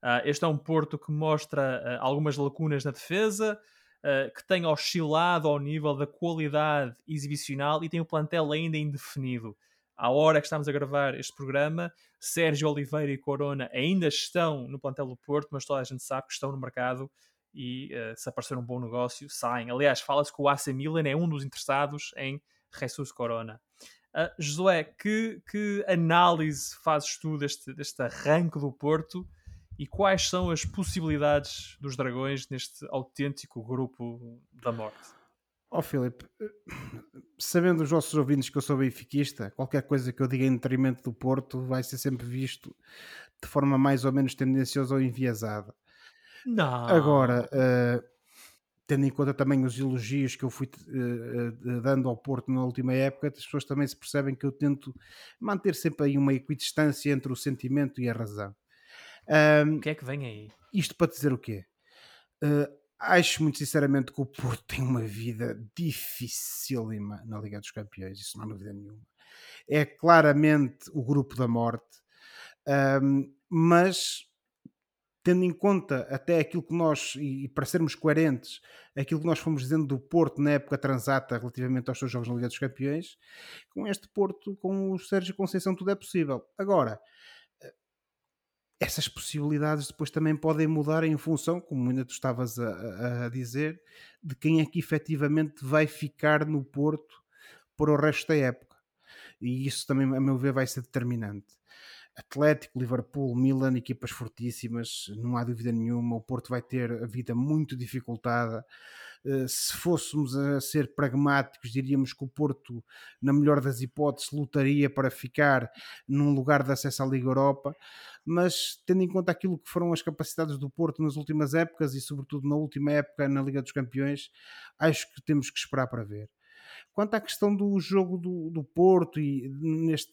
Uh, este é um Porto que mostra uh, algumas lacunas na defesa, Uh, que tem oscilado ao nível da qualidade exibicional e tem o plantel ainda indefinido. À hora que estamos a gravar este programa, Sérgio Oliveira e Corona ainda estão no plantel do Porto, mas toda a gente sabe que estão no mercado e uh, se aparecer um bom negócio, saem. Aliás, fala-se que o A C Milan é um dos interessados em Jesus Corona. Uh, Josué, que, que análise fazes tu deste, deste arranque do Porto? E quais são as possibilidades dos Dragões neste autêntico grupo da morte? Ó oh, Filipe, sabendo os nossos ouvintes que eu sou benfiquista, qualquer coisa que eu diga em detrimento do Porto vai ser sempre visto de forma mais ou menos tendenciosa ou enviesada. Não. Agora, uh, tendo em conta também os elogios que eu fui uh, uh, dando ao Porto na última época, as pessoas também se percebem que eu tento manter sempre aí uma equidistância entre o sentimento e a razão. Um, o que é que vem aí? Isto para dizer o quê? Uh, acho muito sinceramente que o Porto tem uma vida dificílima na Liga dos Campeões, isso não há dúvida nenhuma. É claramente o grupo da morte, um, mas tendo em conta até aquilo que nós, e para sermos coerentes, aquilo que nós fomos dizendo do Porto na época transata relativamente aos seus jogos na Liga dos Campeões, com este Porto, com o Sérgio Conceição, tudo é possível. Agora, essas possibilidades depois também podem mudar em função, como ainda tu estavas a, a dizer, de quem é que efetivamente vai ficar no Porto para o resto da época. E isso também, a meu ver, vai ser determinante. Atlético, Liverpool, Milan, equipas fortíssimas, não há dúvida nenhuma. O Porto vai ter a vida muito dificultada. Se fôssemos a ser pragmáticos, diríamos que o Porto, na melhor das hipóteses, lutaria para ficar num lugar de acesso à Liga Europa, mas tendo em conta aquilo que foram as capacidades do Porto nas últimas épocas e sobretudo na última época na Liga dos Campeões, acho que temos que esperar para ver. Quanto à questão do jogo do, do Porto e neste,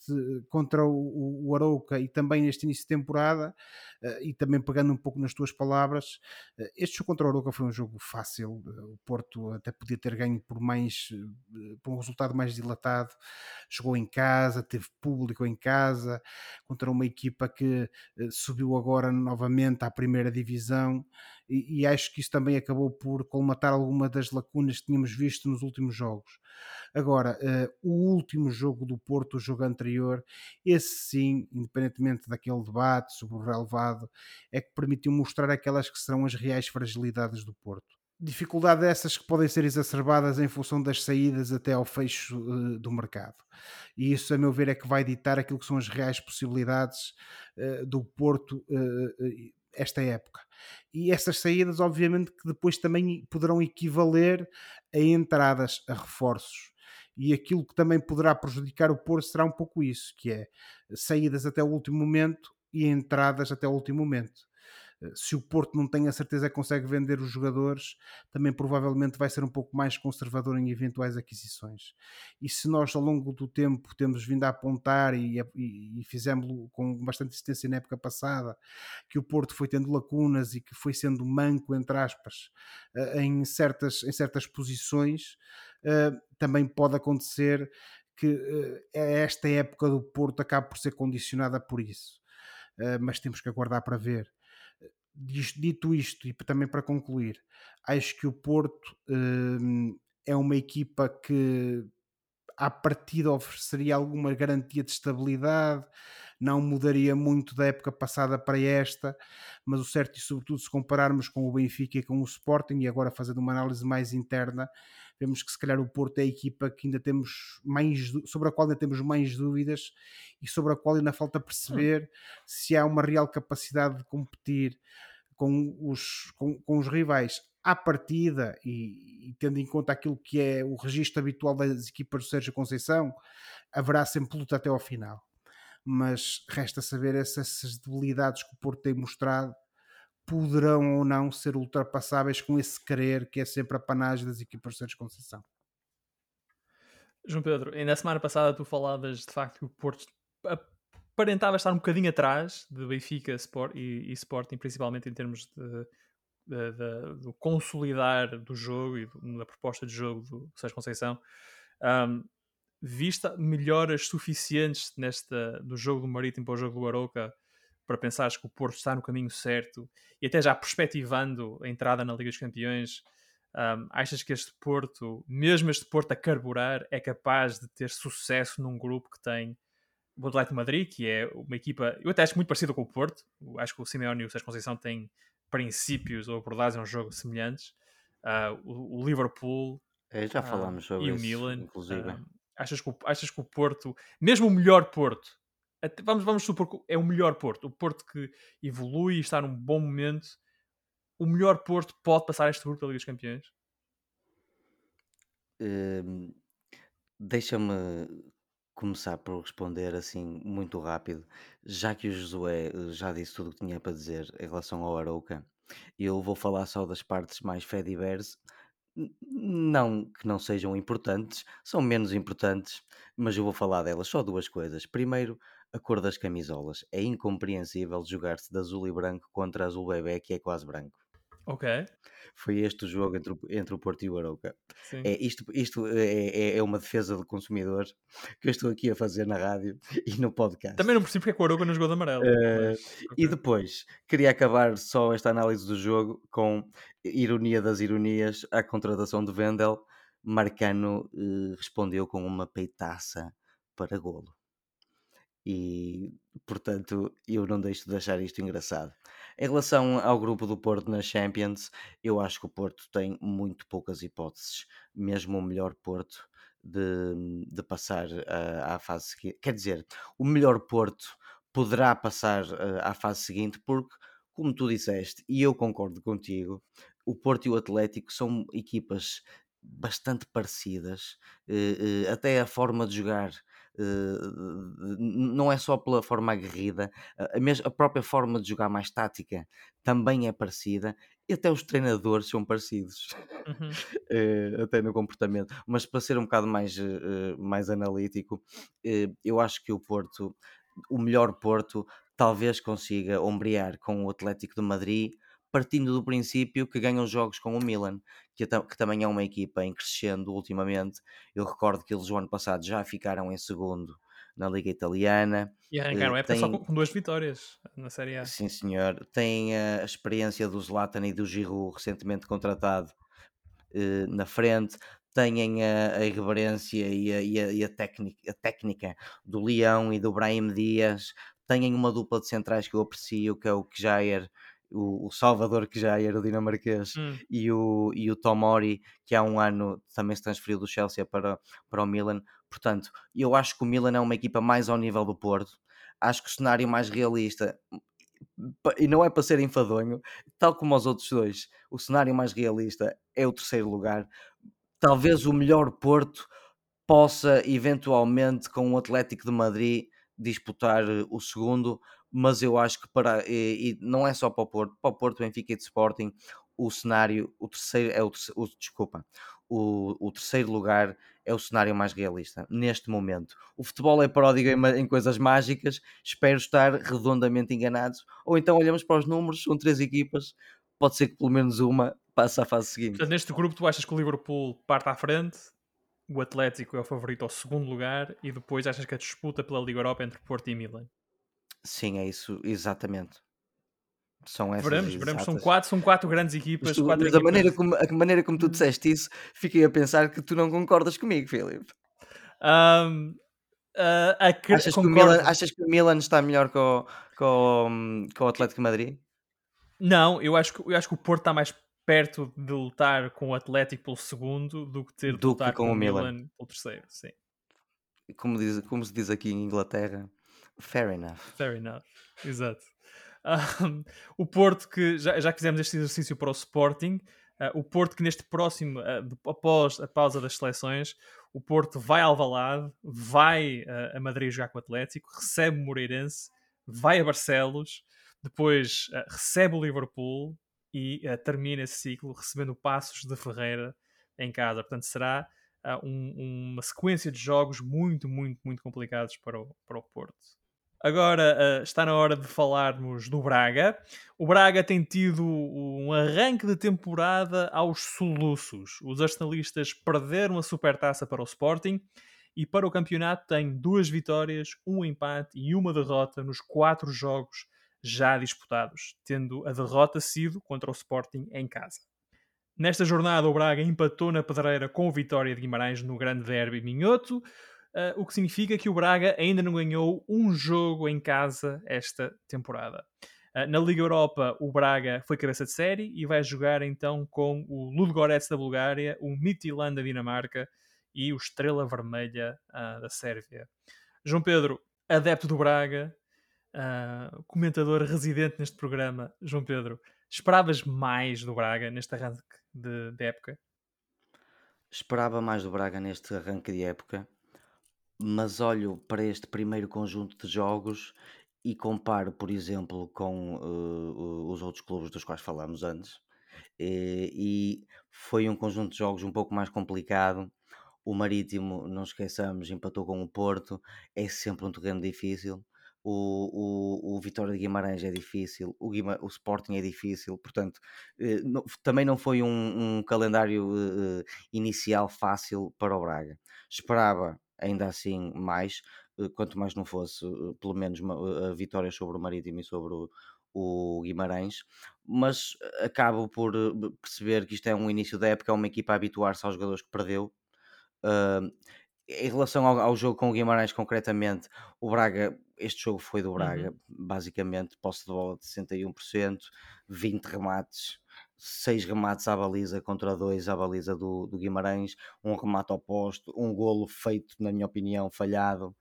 contra o, o Arouca e também neste início de temporada, e também pegando um pouco nas tuas palavras, este jogo contra o Arouca foi um jogo fácil. O Porto até podia ter ganho por, mais, por um resultado mais dilatado. Jogou em casa, teve público em casa, contra uma equipa que subiu agora novamente à primeira divisão e, e acho que isso também acabou por colmatar alguma das lacunas que tínhamos visto nos últimos jogos. Agora, uh, o último jogo do Porto, o jogo anterior, esse sim, independentemente daquele debate sobre o relevado, é que permitiu mostrar aquelas que serão as reais fragilidades do Porto. Dificuldade essas que podem ser exacerbadas em função das saídas até ao fecho uh, do mercado. E isso, a meu ver, é que vai ditar aquilo que são as reais possibilidades uh, do Porto uh, uh, esta época. E essas saídas, obviamente, que depois também poderão equivaler a entradas, a reforços. E aquilo que também poderá prejudicar o Porto será um pouco isso, que é saídas até o último momento e entradas até o último momento. Se o Porto não tem a certeza que consegue vender os jogadores, também provavelmente vai ser um pouco mais conservador em eventuais aquisições. E se nós ao longo do tempo temos vindo a apontar e, e, e fizemos com bastante insistência na época passada, que o Porto foi tendo lacunas e que foi sendo manco, entre aspas, em certas, em certas posições, também pode acontecer que esta época do Porto acabe por ser condicionada por isso. Mas temos que aguardar para ver. Dito isto, e também para concluir, acho que o Porto eh, é uma equipa que à partida ofereceria alguma garantia de estabilidade, não mudaria muito da época passada para esta, mas o certo, e sobretudo se compararmos com o Benfica e com o Sporting, e agora fazendo uma análise mais interna, vemos que se calhar o Porto é a equipa que ainda temos mais, sobre a qual ainda temos mais dúvidas e sobre a qual ainda falta perceber se há uma real capacidade de competir com os, com, com os rivais. À partida, e, e tendo em conta aquilo que é o registro habitual das equipas do Sérgio Conceição, haverá sempre luta até ao final. Mas resta saber se essas debilidades que o Porto tem mostrado poderão ou não ser ultrapassáveis com esse querer que é sempre a panagem das equipas do Sérgio Conceição. João Pedro, ainda a semana passada tu falavas de facto que o Porto aparentava estar um bocadinho atrás de Benfica Sport e, e Sporting, principalmente em termos de Da, da, do consolidar do jogo e do, da proposta de jogo do Sérgio Conceição, um, vista melhoras suficientes nesta, do jogo do Marítimo para o jogo do Arouca para pensares que o Porto está no caminho certo e até já perspectivando a entrada na Liga dos Campeões, um, achas que este Porto, mesmo este Porto a carburar, é capaz de ter sucesso num grupo que tem o Atlético de Madrid, que é uma equipa, eu até acho muito parecida com o Porto, acho que o Simeone e o Sérgio Conceição têm princípios ou abordagens a um jogo semelhantes, uh, o, o Liverpool é, já falámos uh, sobre e o isso, Milan, inclusive. Uh, achas, que o, achas que o Porto, mesmo o melhor Porto, até, vamos, vamos supor que é o melhor Porto, o Porto que evolui e está num bom momento, o melhor Porto pode passar este grupo da Liga dos Campeões? Uh, deixa-me começar por responder assim muito rápido, já que o Josué já disse tudo o que tinha para dizer em relação ao Arouca. Eu vou falar só das partes mais fediverse, não que não sejam importantes, são menos importantes, mas eu vou falar delas, só duas coisas. Primeiro, a cor das camisolas. É incompreensível jogar-se de azul e branco contra azul bebé, que é quase branco. Ok. Foi este o jogo entre o, entre o Porto e o Arouca. É, isto isto é, é uma defesa do consumidor que eu estou aqui a fazer na rádio e no podcast. Também não percebo porque é que o Arouca não jogou de amarelo. Uh, mas, okay. E depois, queria acabar só esta análise do jogo com, ironia das ironias, a contratação de Wendel. Marcano uh, respondeu com uma peitaça para golo. E, portanto, eu não deixo de achar isto engraçado. Em relação ao grupo do Porto na Champions, eu acho que o Porto tem muito poucas hipóteses, mesmo o melhor Porto, de, de passar à, à fase seguinte. Quer dizer, o melhor Porto poderá passar à fase seguinte porque, como tu disseste, e eu concordo contigo, o Porto e o Atlético são equipas bastante parecidas, até a forma de jogar. Uh, não é só pela forma aguerrida, a, mesma, a própria forma de jogar mais tática também é parecida e até os treinadores são parecidos. Uhum. uh, até no comportamento, mas para ser um bocado mais, uh, mais analítico, uh, eu acho que o Porto, o melhor Porto, talvez consiga ombrear com o Atlético de Madrid, partindo do princípio que ganham jogos com o Milan, que, que também é uma equipa em crescendo ultimamente. Eu recordo que eles o ano passado já ficaram em segundo na Liga Italiana. E arrancaram a época só com duas vitórias na Série A. Sim, senhor. Tem a experiência do Zlatan e do Giroud, recentemente contratado, na frente. Têm a, a irreverência e, a, e, a, e a, técnica, a técnica do Leão e do Brahim Dias. Têm uma dupla de centrais que eu aprecio, que é o Kjaer, o, o Salvador Kjaer, o dinamarquês, hum. e, o, e o Tomori, que há um ano também se transferiu do Chelsea para, para o Milan. Portanto, eu acho que o Milan é uma equipa mais ao nível do Porto. Acho que o cenário mais realista, e não é para ser enfadonho, tal como os outros dois, o cenário mais realista é o terceiro lugar. Talvez o melhor Porto possa, eventualmente, com o Atlético de Madrid, disputar o segundo, mas eu acho que para, e, e não é só para o Porto, para o Porto, Benfica e Sporting, o cenário, o terceiro, é o, o, desculpa, o, o terceiro lugar é o cenário mais realista, neste momento. O futebol é pródigo em, em coisas mágicas, espero estar redondamente enganado, ou então olhamos para os números, são três equipas, pode ser que pelo menos uma passa à fase seguinte. Portanto, neste grupo tu achas que o Liverpool parte à frente, o Atlético é o favorito ao segundo lugar e depois achas que a disputa pela Liga Europa é entre Porto e Milan? Sim, é isso, exatamente. São essas veremos, veremos. São, quatro, são quatro grandes equipas. Tu, quatro da equipas. Maneira como, a maneira como tu disseste isso, fiquei a pensar que tu não concordas comigo, Filipe. Um, uh, a que achas, que o Milan, achas que o Milan está melhor que o, que o, que o Atlético de Madrid? Não, eu acho, que, eu acho que o Porto está mais perto de lutar com o Atlético pelo segundo do que ter de lutar com, com o Milan, Milan pelo terceiro, sim. Como, diz, como se diz aqui em Inglaterra, fair enough. Fair enough, exato. Um, o Porto que, já, já fizemos este exercício para o Sporting, uh, o Porto que neste próximo, uh, após a pausa das seleções, o Porto vai a Alvalade, vai uh, a Madrid jogar com o Atlético, recebe o Moreirense, vai a Barcelos, depois uh, recebe o Liverpool, e uh, termina esse ciclo recebendo Passos de Ferreira em casa. Portanto, será uh, um, uma sequência de jogos muito, muito, muito complicados para o, para o Porto. Agora uh, está na hora de falarmos do Braga. O Braga tem tido um arranque de temporada aos soluços. Os arsenalistas perderam a Supertaça para o Sporting e para o campeonato tem duas vitórias, um empate e uma derrota nos quatro jogos já disputados, tendo a derrota sido contra o Sporting em casa. Nesta jornada, o Braga empatou na Pedreira com a Vitória de Guimarães no grande derby minhoto, uh, o que significa que o Braga ainda não ganhou um jogo em casa esta temporada. Uh, na Liga Europa, o Braga foi cabeça de série e vai jogar então com o Ludogorets da Bulgária, o Midtjylland da Dinamarca e o Estrela Vermelha uh, da Sérvia. João Pedro, adepto do Braga, Uh, comentador residente neste programa, João Pedro, esperavas mais do Braga neste arranque de, de época? Esperava mais do Braga neste arranque de época, mas olho para este primeiro conjunto de jogos e comparo, por exemplo, com uh, os outros clubes dos quais falámos antes, e, e foi um conjunto de jogos um pouco mais complicado. O Marítimo, não esqueçamos, empatou com o Porto, é sempre um terreno difícil. O, o, o Vitória de Guimarães é difícil, o, Guima, o Sporting é difícil, portanto, eh, não, também não foi um, um calendário eh, inicial fácil para o Braga. Esperava, ainda assim, mais, eh, quanto mais não fosse, eh, pelo menos uma, a vitória sobre o Marítimo e sobre o, o Guimarães, mas acabo por eh, perceber que isto é um início da época, é uma equipa a habituar-se aos jogadores que perdeu. Uh, Em relação ao, ao jogo com o Guimarães, concretamente, o Braga, este jogo foi do Braga, uhum. basicamente, posse de bola de sessenta e um por cento, vinte remates, seis remates à baliza contra dois à baliza do, do Guimarães, um remate ao posto, um golo feito, na minha opinião, falhado.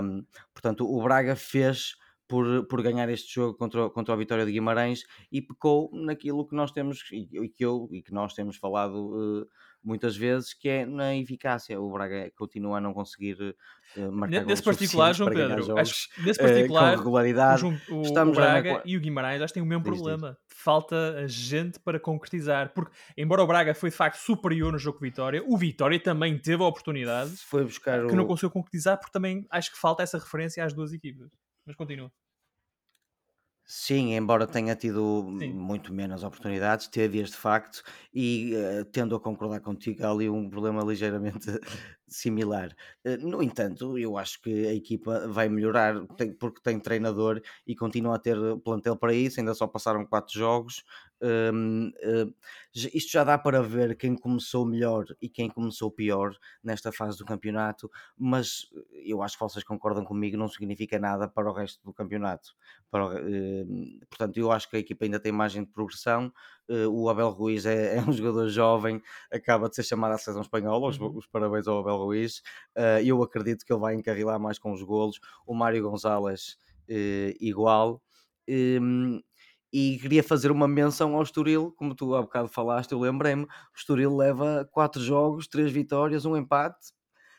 Um, portanto, o Braga fez por, por ganhar este jogo contra, contra a Vitória de Guimarães e pecou naquilo que nós temos, e, e que eu e que nós temos falado uh, muitas vezes, que é na eficácia. O Braga continua a não conseguir uh, marcar gols suficientes para ganhar jogos com regularidade. O, o Braga na... e o Guimarães acho que têm o mesmo diz, problema. Diz. Falta gente para concretizar. Porque, embora o Braga foi de facto superior no jogo com o Vitória, o Vitória também teve a oportunidade foi buscar que o... não conseguiu concretizar, porque também acho que falta essa referência às duas equipas. Mas continua. Sim, embora tenha tido Sim. muito menos oportunidades, teve-as de facto, e uh, tendo a concordar contigo, há ali um problema ligeiramente similar. No entanto, eu acho que a equipa vai melhorar porque tem treinador e continua a ter plantel para isso. Ainda só passaram quatro jogos. Um, uh, isto já dá para ver quem começou melhor e quem começou pior nesta fase do campeonato, mas eu acho que vocês concordam comigo, não significa nada para o resto do campeonato. Para, uh, portanto, eu acho que a equipa ainda tem margem de progressão. Uh, o Abel Ruiz é, é um jogador jovem, acaba de ser chamado à seleção espanhola, os, os parabéns ao Abel Ruiz. Uh, eu acredito que ele vai encarrilar mais com os golos, o Mário Gonzalez uh, igual. Um, E queria fazer uma menção ao Estoril, como tu há bocado falaste, eu lembrei-me, o Estoril leva quatro jogos, três vitórias, um empate,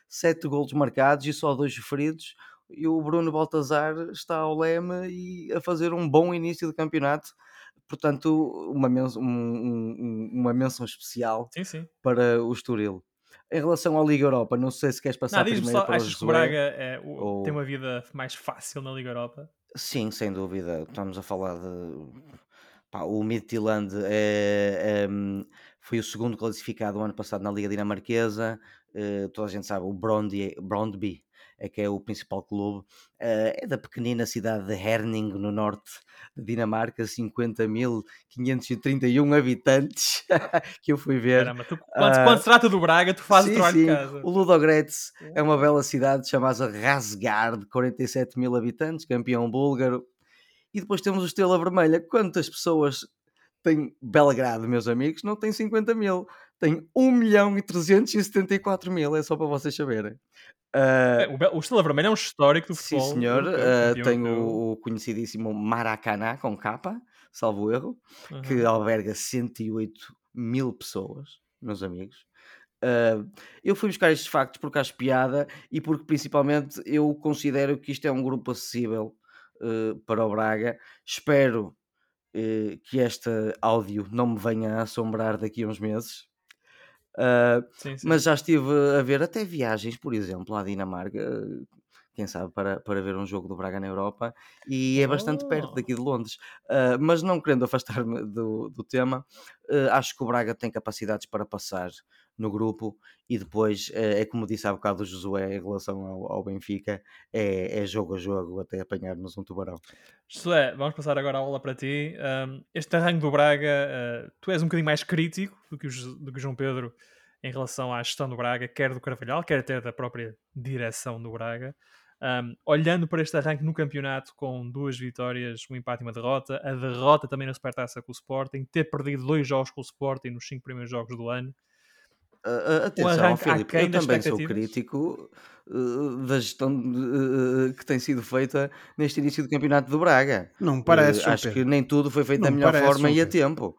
sete golos marcados e só dois sofridos, e o Bruno Baltazar está ao leme e a fazer um bom início de campeonato, portanto uma menção, um, um, uma menção especial sim, sim. para o Estoril. Em relação à Liga Europa, não sei se queres passar não, primeiro só, para o Achas que o Braga é, o, ou... tem uma vida mais fácil na Liga Europa? Sim, sem dúvida. Estamos a falar de... Pá, o Midtjylland é, é, foi o segundo classificado o ano passado na Liga Dinamarquesa. É, toda a gente sabe, o Brøndby, Brøndby é que é o principal clube. É, é da pequenina cidade de Herning, no norte de Dinamarca. cinquenta mil quinhentos e trinta e um habitantes que eu fui ver. Caramba, tu, quando, ah, quando se trata do Braga, tu fazes sim, o trabalho de casa. O Ludogorets uhum. é uma bela cidade chamada Razgrad, de quarenta e sete mil habitantes, campeão búlgaro. E depois temos o Estrela Vermelha. Quantas pessoas tem Belgrado, meus amigos? Não tem cinquenta mil. Tem um milhão e trezentos e setenta e quatro mil. É só para vocês saberem. Uh, o, Be- o Estrela Vermelha é um histórico do futebol. Sim, senhor. Uh, tem o, o conhecidíssimo Maracanã, com capa, salvo erro, uhum. que alberga cento e oito mil pessoas, meus amigos. Uh, eu fui buscar estes factos porque acho piada e porque, principalmente, eu considero que isto é um grupo acessível Uh, para o Braga. Espero uh, que este áudio não me venha a assombrar daqui a uns meses, uh, sim, sim. mas já estive a ver até viagens, por exemplo, à Dinamarca, uh, quem sabe para, para ver um jogo do Braga na Europa, e é bastante oh. perto daqui de Londres, uh, mas não querendo afastar-me do, do tema, uh, acho que o Braga tem capacidades para passar no grupo, e depois é como disse há bocado o Josué em relação ao, ao Benfica, é, é jogo a jogo até apanharmos um tubarão. Josué, vamos passar agora a aula para ti. Um, este arranque do Braga, uh, tu és um bocadinho mais crítico do que, o, do que o João Pedro em relação à gestão do Braga, quer do Carvalhal, quer até da própria direção do Braga. Um, olhando para este arranque no campeonato com duas vitórias, um empate e uma derrota, a derrota também na Supertaça com o Sporting, ter perdido dois jogos com o Sporting nos cinco primeiros jogos do ano. Uh, atenção, Filipe, eu também sou crítico uh, da gestão uh, que tem sido feita neste início do campeonato do Braga. Não parece, uh, acho que nem tudo foi feito não da melhor forma super. E a tempo.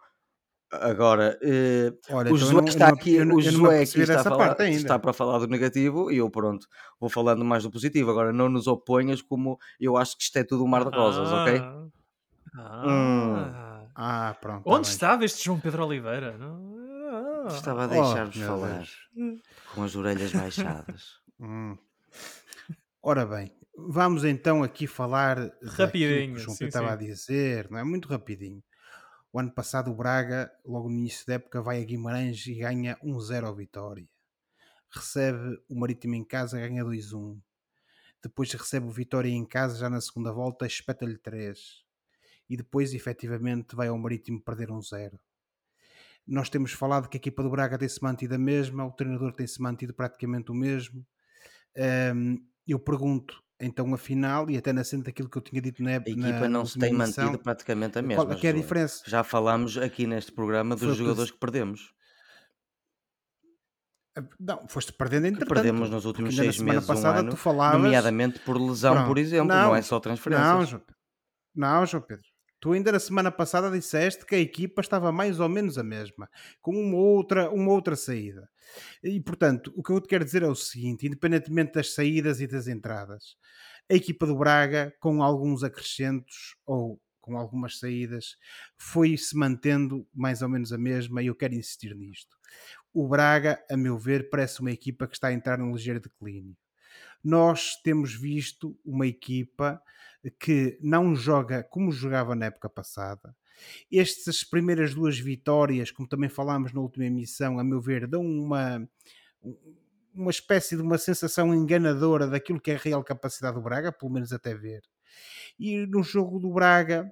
Agora, uh, Olha, o Josué que está aqui, o Josué que está, falar, está para falar do negativo, e eu pronto, vou falando mais do positivo. Agora, não nos oponhas, como eu acho que isto é tudo um mar de rosas, ah. ok? Ah. Hum. ah, pronto. Onde tá estava este João Pedro Oliveira? Não? Estava a deixar-vos oh, falar Deus. Com as orelhas baixadas. hum. Ora bem, vamos então aqui falar rapidinho, que o João sim, estava sim. a dizer, não é? Muito rapidinho. O ano passado o Braga, logo no início da época, vai a Guimarães e ganha um zero ao Vitória. Recebe o Marítimo em casa, ganha dois um. Depois recebe o Vitória em casa, já na segunda volta, espeta-lhe três. E depois, efetivamente, vai ao Marítimo perder um zero. Nós temos falado que a equipa do Braga tem-se mantido a mesma, o treinador tem-se mantido praticamente o mesmo. Um, eu pergunto, então, afinal, e até nascendo daquilo que eu tinha dito na época... A equipa não se tem mantido praticamente a mesma. Qual é a diferença? Já falámos aqui neste programa dos jogadores que perdemos. Não, foste perdendo entretanto. Perdemos nos últimos seis meses, um ano, nomeadamente por lesão, por exemplo, não é só transferências. Não, João Pedro. Tu ainda na semana passada disseste que a equipa estava mais ou menos a mesma, com uma outra, uma outra saída. E, portanto, o que eu te quero dizer é o seguinte, independentemente das saídas e das entradas, a equipa do Braga, com alguns acrescentos ou com algumas saídas, foi-se mantendo mais ou menos a mesma, e eu quero insistir nisto. O Braga, a meu ver, parece uma equipa que está a entrar num ligeiro declínio. Nós temos visto uma equipa que não joga como jogava na época passada. Estas primeiras duas vitórias, como também falámos na última emissão, a meu ver, dão uma, uma espécie de uma sensação enganadora daquilo que é a real capacidade do Braga, pelo menos até ver. E no jogo do Braga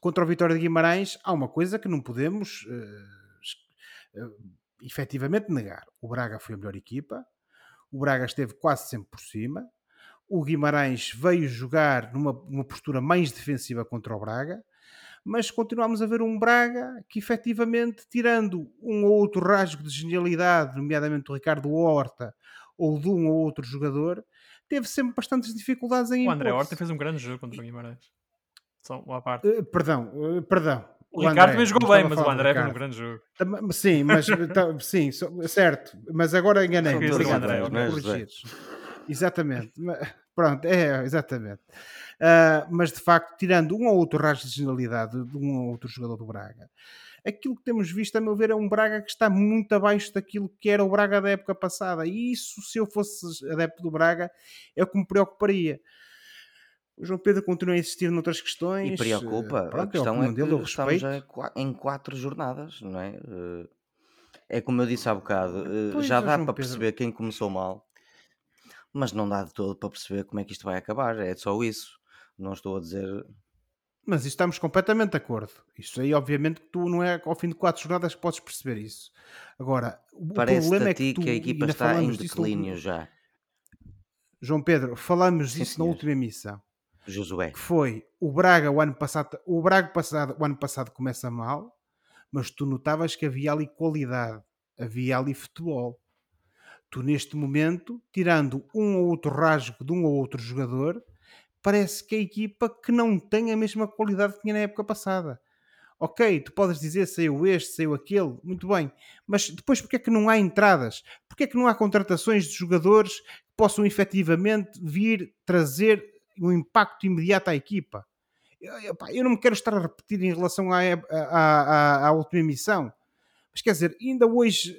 contra o Vitória de Guimarães há uma coisa que não podemos uh, uh, efetivamente negar. O Braga foi a melhor equipa, o Braga esteve quase sempre por cima, o Guimarães veio jogar numa, numa postura mais defensiva contra o Braga, mas continuamos a ver um Braga que efetivamente, tirando um ou outro rasgo de genialidade, nomeadamente o Ricardo Horta, ou de um ou outro jogador, teve sempre bastantes dificuldades em impor-se. O André Horta fez um grande jogo contra o Guimarães. Só uma parte. Uh, perdão, uh, perdão. O, o Ricardo André, também jogou bem, mas o André fez um grande jogo. Sim, mas, sim, certo. Mas agora enganei-me. O André, exatamente. Pronto, é, exatamente. Uh, mas de facto, tirando um ou outro rasgo de genialidade de um ou outro jogador do Braga, aquilo que temos visto, a meu ver, é um Braga que está muito abaixo daquilo que era o Braga da época passada. E isso, se eu fosse adepto do Braga, é o que me preocuparia. O João Pedro continua a insistir noutras questões. E preocupa. Pronto, a questão é, é que dele, estamos já em quatro jornadas, não é? É como eu disse há bocado, pois já dá para Pedro. Perceber quem começou mal. Mas não dá de todo para perceber como é que isto vai acabar. É só isso. Não estou a dizer... Mas estamos completamente de acordo. Isto aí, obviamente, que tu não é ao fim de quatro jornadas que podes perceber isso. Agora, o Parece problema é que tu... Parece-te a ti que a equipa está em declínio disso... já. João Pedro, falamos Sim, disso senhor. Na última emissão. Josué. Que foi o Braga o ano passado... O Braga passado, o ano passado começa mal, mas tu notavas que havia ali qualidade. Havia ali futebol. Tu, neste momento, tirando um ou outro rasgo de um ou outro jogador, parece que é a equipa que não tem a mesma qualidade que tinha na época passada. Ok, tu podes dizer saiu este, saiu aquele, muito bem, mas depois porque é que não há entradas? Porque é que não há contratações de jogadores que possam efetivamente vir trazer um impacto imediato à equipa? Eu, eu não me quero estar a repetir em relação à, à, à, à última emissão, mas quer dizer, ainda hoje...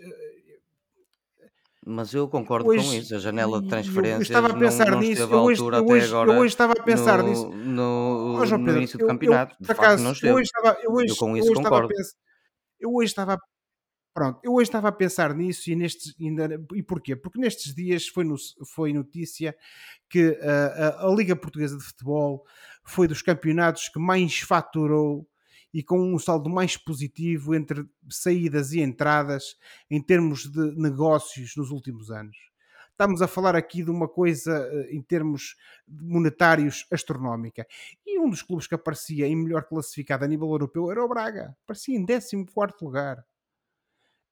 Mas eu concordo hoje, com isso, a janela de transferências eu estava a pensar não, não nisso. esteve à altura hoje, até agora eu hoje estava a pensar no, nisso. No, oh, João Pedro, no início do campeonato, eu, eu, de facto, não esteve. Eu, hoje estava, eu, hoje, eu com isso eu hoje concordo. Estava pensar, eu, hoje estava, pronto, eu hoje estava a pensar nisso e, nestes, e porquê? Porque nestes dias foi, no, foi notícia que a, a, a Liga Portuguesa de Futebol foi dos campeonatos que mais faturou e com um saldo mais positivo entre saídas e entradas em termos de negócios nos últimos anos. Estamos a falar aqui de uma coisa em termos monetários astronómica. E um dos clubes que aparecia em melhor classificado a nível europeu era o Braga. Aparecia em décimo quarto lugar.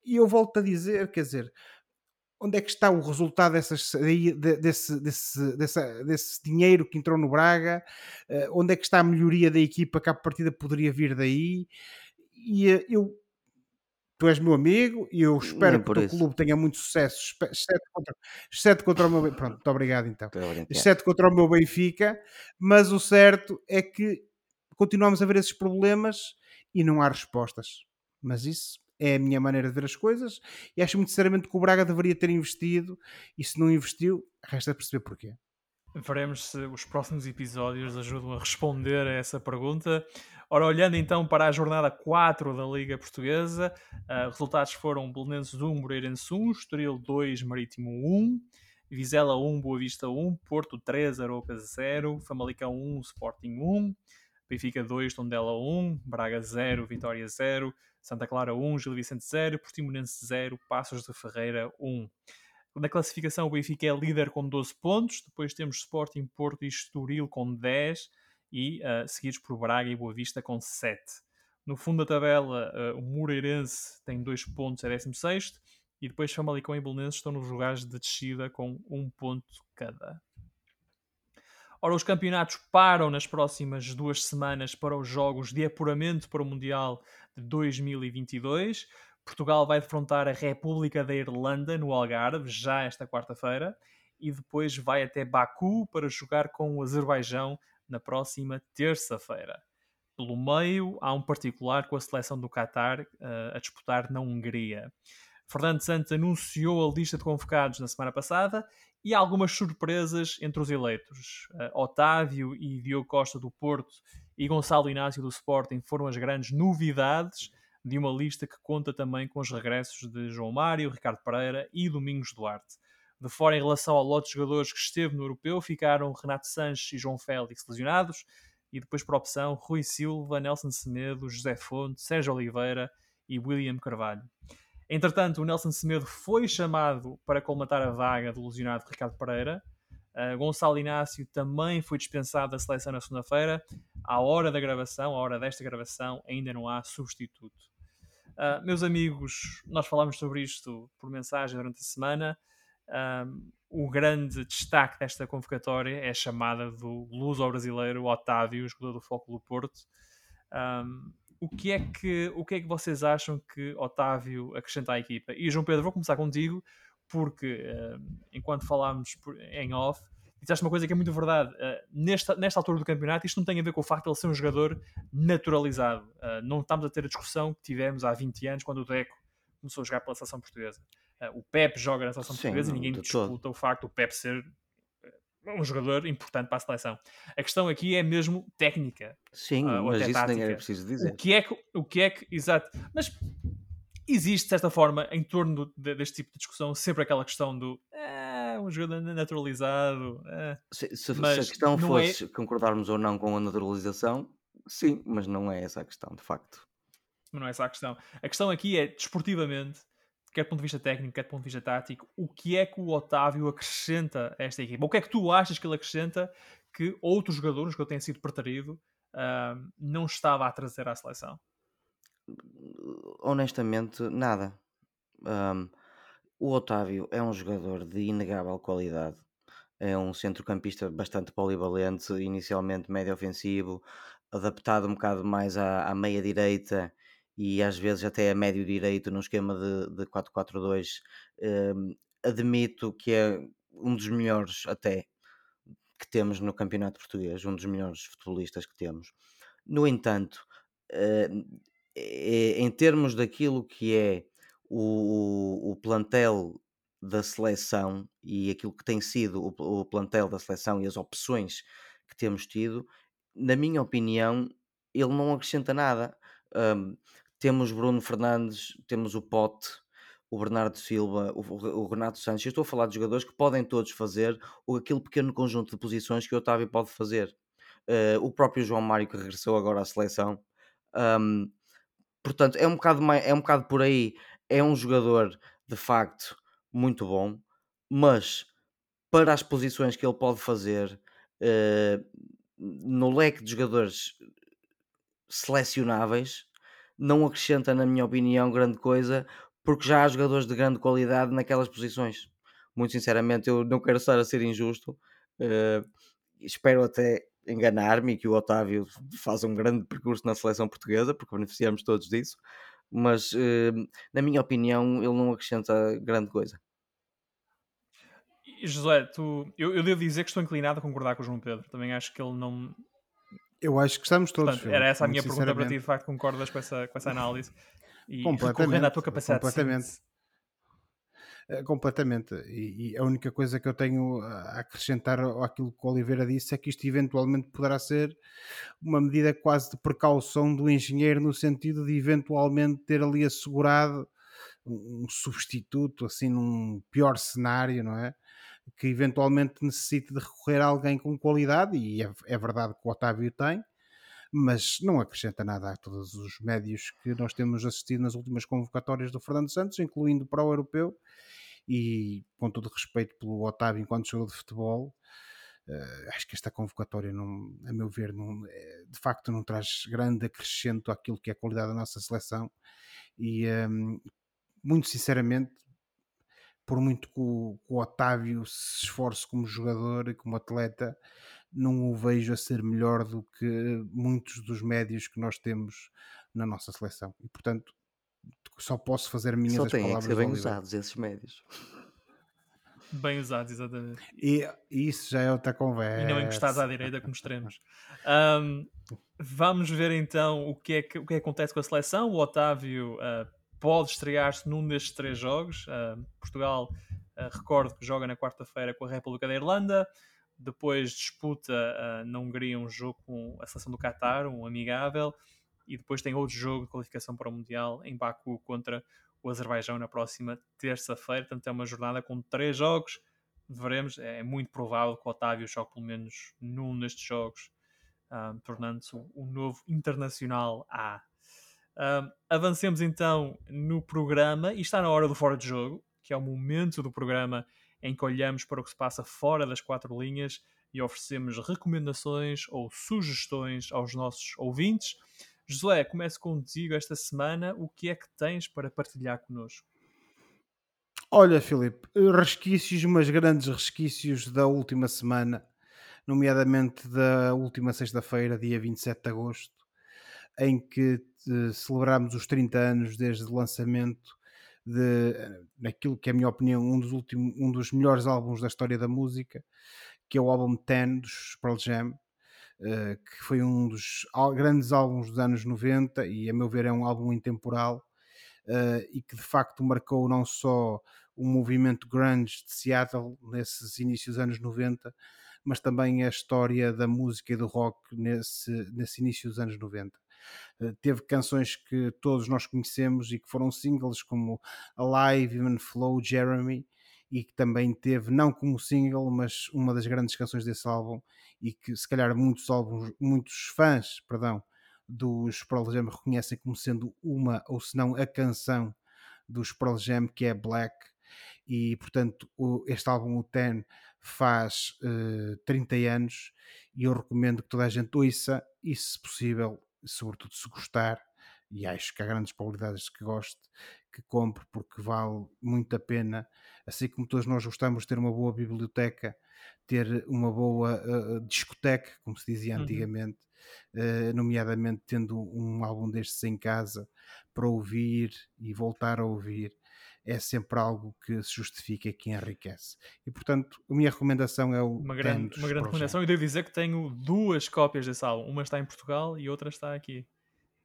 E eu volto a dizer, quer dizer, onde é que está o resultado dessas, desse, desse, desse, desse dinheiro que entrou no Braga? Uh, onde é que está a melhoria da equipa que à partida poderia vir daí? E uh, eu, tu és meu amigo e eu espero que o teu clube tenha muito sucesso, exceto contra, exceto contra o meu Benfica. Pronto, muito obrigado então. Exceto contra o meu Benfica, mas o certo é que continuamos a ver esses problemas e não há respostas. Mas isso... é a minha maneira de ver as coisas e acho muito sinceramente que o Braga deveria ter investido e se não investiu, resta perceber porquê. Veremos se os próximos episódios ajudam a responder a essa pergunta. Ora, olhando então para a jornada quatro da Liga Portuguesa, uh, resultados foram Belenenses um, Moreirense um, Estoril dois, Marítimo um, Vizela um, Boa Vista um, Porto três, Arouca zero, Famalicão um, Sporting um, Benfica dois, Tondela um, Braga zero, Vitória zero, Santa Clara um, Gil Vicente zero, Portimonense zero, Passos de Ferreira um. Na classificação o Benfica é líder com doze pontos, depois temos Sporting, Porto e Estoril com dez e uh, seguidos por Braga e Boa Vista com sete. No fundo da tabela uh, o Moreirense tem dois pontos, é décimo sexto, e depois Famalicão e Belenenses estão nos lugares de descida com um ponto cada. Ora, os campeonatos param nas próximas duas semanas para os jogos de apuramento para o Mundial de dois mil e vinte e dois. Portugal vai defrontar a República da Irlanda no Algarve, já esta quarta-feira, e depois vai até Baku para jogar com o Azerbaijão na próxima terça-feira. Pelo meio, há um particular com a seleção do Qatar uh, a disputar na Hungria. Fernando Santos anunciou a lista de convocados na semana passada. E há algumas surpresas entre os eleitos. Uh, Otávio e Diogo Costa do Porto e Gonçalo Inácio do Sporting foram as grandes novidades de uma lista que conta também com os regressos de João Mário, Ricardo Pereira e Domingos Duarte. de fora em relação ao lote de jogadores que esteve no europeu. Ficaram Renato Sanches e João Félix lesionados, e depois por opção Rui Silva, Nelson Semedo, José Fonte, Sérgio Oliveira e William Carvalho. Entretanto, o Nelson Semedo foi chamado para colmatar a vaga do lesionado Ricardo Pereira. Uh, Gonçalo Inácio também foi dispensado da seleção na segunda-feira. À hora da gravação, à hora desta gravação, ainda não há substituto. Uh, meus amigos, nós falámos sobre isto por mensagem durante a semana. Uh, o grande destaque desta convocatória é a chamada do luso-brasileiro Otávio, jogador do F C do Porto. Uh, O que, é que, o que é que vocês acham que Otávio acrescenta à equipa? E João Pedro, vou começar contigo, porque uh, enquanto falámos por, em off, disseste uma coisa que é muito verdade. Uh, nesta, nesta altura do campeonato, isto não tem a ver com o facto de ele ser um jogador naturalizado. Uh, não estamos a ter a discussão que tivemos há vinte anos, quando o Deco começou a jogar pela seleção portuguesa. Uh, o Pepe joga na seleção Sim, portuguesa e ninguém disputa todo. O facto do Pepe ser um jogador importante para a seleção. A questão aqui é mesmo técnica. Sim, uh, mas isso nem era preciso dizer. O que é que... O que, é que exato. Mas existe, de certa forma, em torno do, de, deste tipo de discussão, sempre aquela questão do ah, um jogador naturalizado. Ah. Se, se, se a questão fosse é... concordarmos ou não com a naturalização, sim, mas não é essa a questão, de facto. Não é essa a questão. A questão aqui é, desportivamente, quer do ponto de vista técnico, quer do ponto de vista tático, o que é que o Otávio acrescenta a esta equipa? O que é que tu achas que ele acrescenta que outros jogadores que eu tenha sido preterido uh, não estava a trazer à seleção? Honestamente, nada. Um, o Otávio é um jogador de inegável qualidade. É um centrocampista bastante polivalente, inicialmente médio ofensivo, adaptado um bocado mais à, à meia-direita, e às vezes até a médio direito num esquema de, de quatro quatro dois. um, admito que é um dos melhores até que temos no campeonato português, um dos melhores futebolistas que temos. No entanto, uh, é, em termos daquilo que é o, o plantel da seleção e aquilo que tem sido o, o plantel da seleção e as opções que temos tido, na minha opinião, ele não acrescenta nada. um, Temos Bruno Fernandes, temos o Pote, o Bernardo Silva, o Renato Sanches. Eu estou a falar de jogadores que podem todos fazer aquele pequeno conjunto de posições que o Otávio pode fazer. Uh, o próprio João Mário, que regressou agora à seleção. Um, portanto, é um, bocado mais, é um bocado por aí. É um jogador, de facto, muito bom, mas para as posições que ele pode fazer, uh, no leque de jogadores selecionáveis, não acrescenta, na minha opinião, grande coisa, porque já há jogadores de grande qualidade naquelas posições. Muito sinceramente, eu não quero estar a ser injusto, uh, espero até enganar-me, que o Otávio faz um grande percurso na seleção portuguesa, porque beneficiamos todos disso, mas uh, na minha opinião ele não acrescenta grande coisa. José, tu... eu, eu devo dizer que estou inclinado a concordar com o João Pedro, também acho que ele não... Eu acho que estamos todos. Portanto, era essa a minha pergunta para ti, de facto, concordas com essa, com essa análise? E recorrendo à tua capacidade. Completamente. Uh, completamente. E, e a única coisa que eu tenho a acrescentar àquilo que o Oliveira disse é que isto eventualmente poderá ser uma medida quase de precaução do engenheiro, no sentido de eventualmente ter ali assegurado um substituto, assim, num pior cenário, não é? Que eventualmente necessite de recorrer a alguém com qualidade, e é, é verdade que o Otávio tem, mas não acrescenta nada a todos os médios que nós temos assistido nas últimas convocatórias do Fernando Santos, incluindo para o europeu. E com todo respeito pelo Otávio enquanto jogador de futebol, uh, acho que esta convocatória, não, a meu ver, não, é, de facto não traz grande acrescento àquilo que é a qualidade da nossa seleção. E um, muito sinceramente, por muito que o, que o Otávio se esforce como jogador e como atleta, não o vejo a ser melhor do que muitos dos médios que nós temos na nossa seleção. E, portanto, só posso fazer minhas as palavras. Só têm que ser bem usados esses médios. Bem usados, exatamente. E isso já é outra conversa. E não encostados à direita como extremos. Um, vamos ver então o que, é que, o que acontece com a seleção. O Otávio... Uh, pode estrear-se num destes três jogos. Uh, Portugal, uh, recordo que joga na quarta-feira com a República da Irlanda, depois disputa uh, na Hungria um jogo com a seleção do Qatar, um amigável, e depois tem outro jogo de qualificação para o Mundial em Baku contra o Azerbaijão na próxima terça-feira. Portanto, é uma jornada com três jogos, veremos. É muito provável que o Otávio jogue pelo menos num destes jogos, um, tornando-se o novo Internacional A. Um, avancemos então no programa e está na hora do Fora de Jogo, que é o momento do programa em que olhamos para o que se passa fora das quatro linhas e oferecemos recomendações ou sugestões aos nossos ouvintes. José, começo contigo esta semana. O que é que tens para partilhar connosco? Olha, Filipe, resquícios, mas grandes resquícios da última semana, nomeadamente da última sexta-feira, dia vinte e sete de agosto, em que celebrámos os trinta anos desde o lançamento de, naquilo que é a minha opinião, um dos, últimos, um dos melhores álbuns da história da música, que é o álbum Ten, dos Pearl Jam, que foi um dos grandes álbuns dos anos noventa e, a meu ver, é um álbum intemporal e que, de facto, marcou não só o movimento grunge de Seattle nesses inícios dos anos noventa, mas também a história da música e do rock nesse, nesse início dos anos noventa. Teve canções que todos nós conhecemos e que foram singles, como Alive, Even Flow, Jeremy, e que também teve, não como single, mas uma das grandes canções desse álbum, e que se calhar muitos, álbuns, muitos fãs perdão, dos Pearl Jam reconhecem como sendo uma, ou se não a canção dos Pearl Jam, que é Black. E portanto este álbum, o Ten, faz uh, trinta anos, e eu recomendo que toda a gente ouça, e se possível, sobretudo se gostar, e acho que há grandes probabilidades de que goste, que compre, porque vale muito a pena. Assim como todos nós gostamos de ter uma boa biblioteca, ter uma boa uh, discoteca, como se dizia antigamente, uhum. uh, nomeadamente tendo um álbum destes em casa para ouvir e voltar a ouvir, é sempre algo que se justifica e que enriquece. E, portanto, a minha recomendação é o... Uma grande, uma grande recomendação. Eu devo dizer que tenho duas cópias desse álbum. Uma está em Portugal e outra está aqui.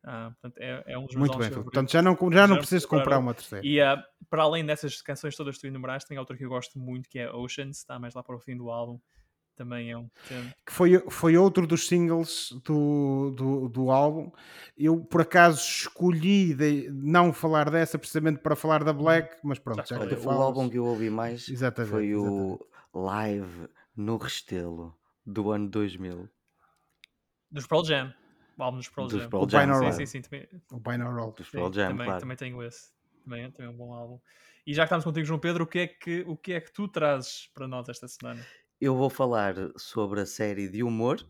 Ah, portanto, é, é um dos muito bem, portanto já não, já não preciso comprar uma terceira. E uh, para além dessas canções todas que tu enumeraste, tem autor que eu gosto muito, que é Oceans, está mais lá para o fim do álbum, também é um tema. Que foi, foi outro dos singles do, do, do álbum. Eu por acaso escolhi de não falar dessa precisamente para falar da Black, mas pronto, já já o álbum que eu ouvi mais exatamente, foi exatamente. O Live no Restelo do ano dois mil dos Pearl Jam. O álbum dos Pearl Jam. O Binaural. Sim, sim, sim, também... O Binaural dos Pearl Jam, também, claro. Também tenho esse. Também, também é um bom álbum. E já que estamos contigo, João Pedro, o que, é que, o que é que tu trazes para nós esta semana? Eu vou falar sobre a série de humor,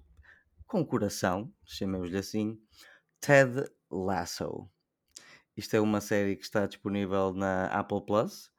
com coração, chamemos-lhe assim, Ted Lasso. Isto é uma série que está disponível na Apple Plus.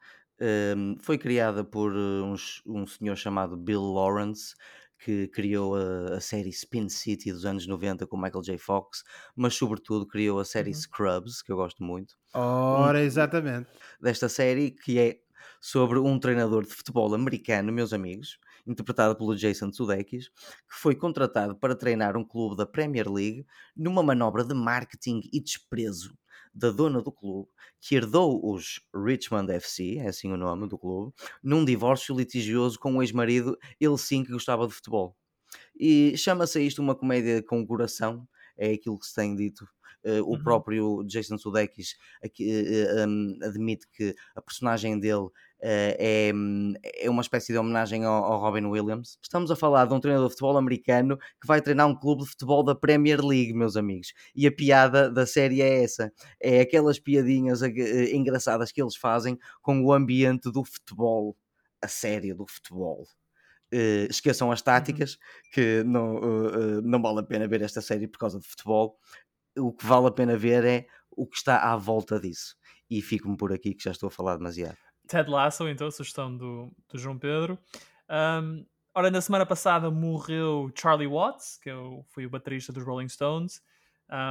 Um, foi criada por um, um senhor chamado Bill Lawrence, que criou a, a série Spin City dos anos noventa com Michael J. Fox, mas sobretudo criou a série uhum. Scrubs, que eu gosto muito. Ora, um, exatamente. Desta série, que é sobre um treinador de futebol americano, meus amigos, interpretado pelo Jason Sudeikis, que foi contratado para treinar um clube da Premier League numa manobra de marketing e desprezo da dona do clube, que herdou os Richmond F C, é assim o nome do clube, num divórcio litigioso com o ex-marido, ele sim que gostava de futebol. E chama-se isto uma comédia com coração, é aquilo que se tem dito. Uh, o uhum. próprio Jason Sudeikis aqui, uh, um, admite que a personagem dele uh, é, um, é uma espécie de homenagem ao, ao Robin Williams. Estamos a falar de um treinador de futebol americano que vai treinar um clube de futebol da Premier League, meus amigos, e a piada da série é essa, é aquelas piadinhas engraçadas que eles fazem com o ambiente do futebol, a série do futebol. Uh, esqueçam as táticas, uhum. que não, uh, uh, não vale a pena ver esta série por causa de futebol. O que vale a pena ver é o que está à volta disso. E fico-me por aqui, que já estou a falar demasiado. Ted Lasso, então, a sugestão do, do João Pedro. Um, ora, na semana passada morreu Charlie Watts, que foi o baterista dos Rolling Stones.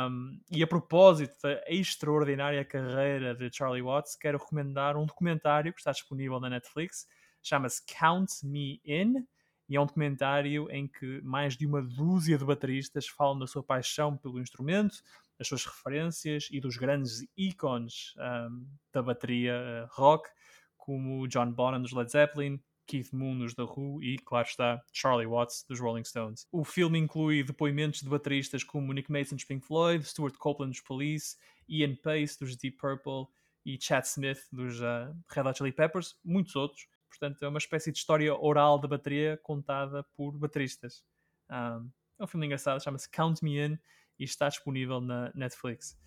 Um, e a propósito da extraordinária carreira de Charlie Watts, quero recomendar um documentário que está disponível na Netflix. Chama-se Count Me In. E é um documentário em que mais de uma dúzia de bateristas falam da sua paixão pelo instrumento, das suas referências e dos grandes ícones um, da bateria uh, rock, como John Bonham dos Led Zeppelin, Keith Moon dos The Who e, claro está, Charlie Watts dos Rolling Stones. O filme inclui depoimentos de bateristas como Nick Mason dos Pink Floyd, Stuart Copeland dos Police, Ian Pace dos Deep Purple e Chad Smith dos uh, Red Hot Chili Peppers, muitos outros. Portanto, é uma espécie de história oral da bateria contada por bateristas. Um, é um filme engraçado, chama-se Count Me In e está disponível na Netflix.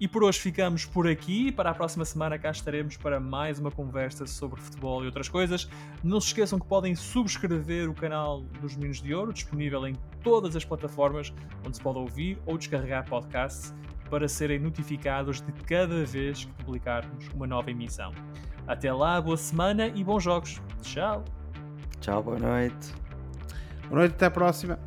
E por hoje ficamos por aqui. Para a próxima semana cá estaremos para mais uma conversa sobre futebol e outras coisas. Não se esqueçam que podem subscrever o canal dos Meninos de Ouro, disponível em todas as plataformas onde se pode ouvir ou descarregar podcasts, para serem notificados de cada vez que publicarmos uma nova emissão. Até lá, boa semana e bons jogos. Tchau. Tchau, boa noite. Boa noite, até a próxima.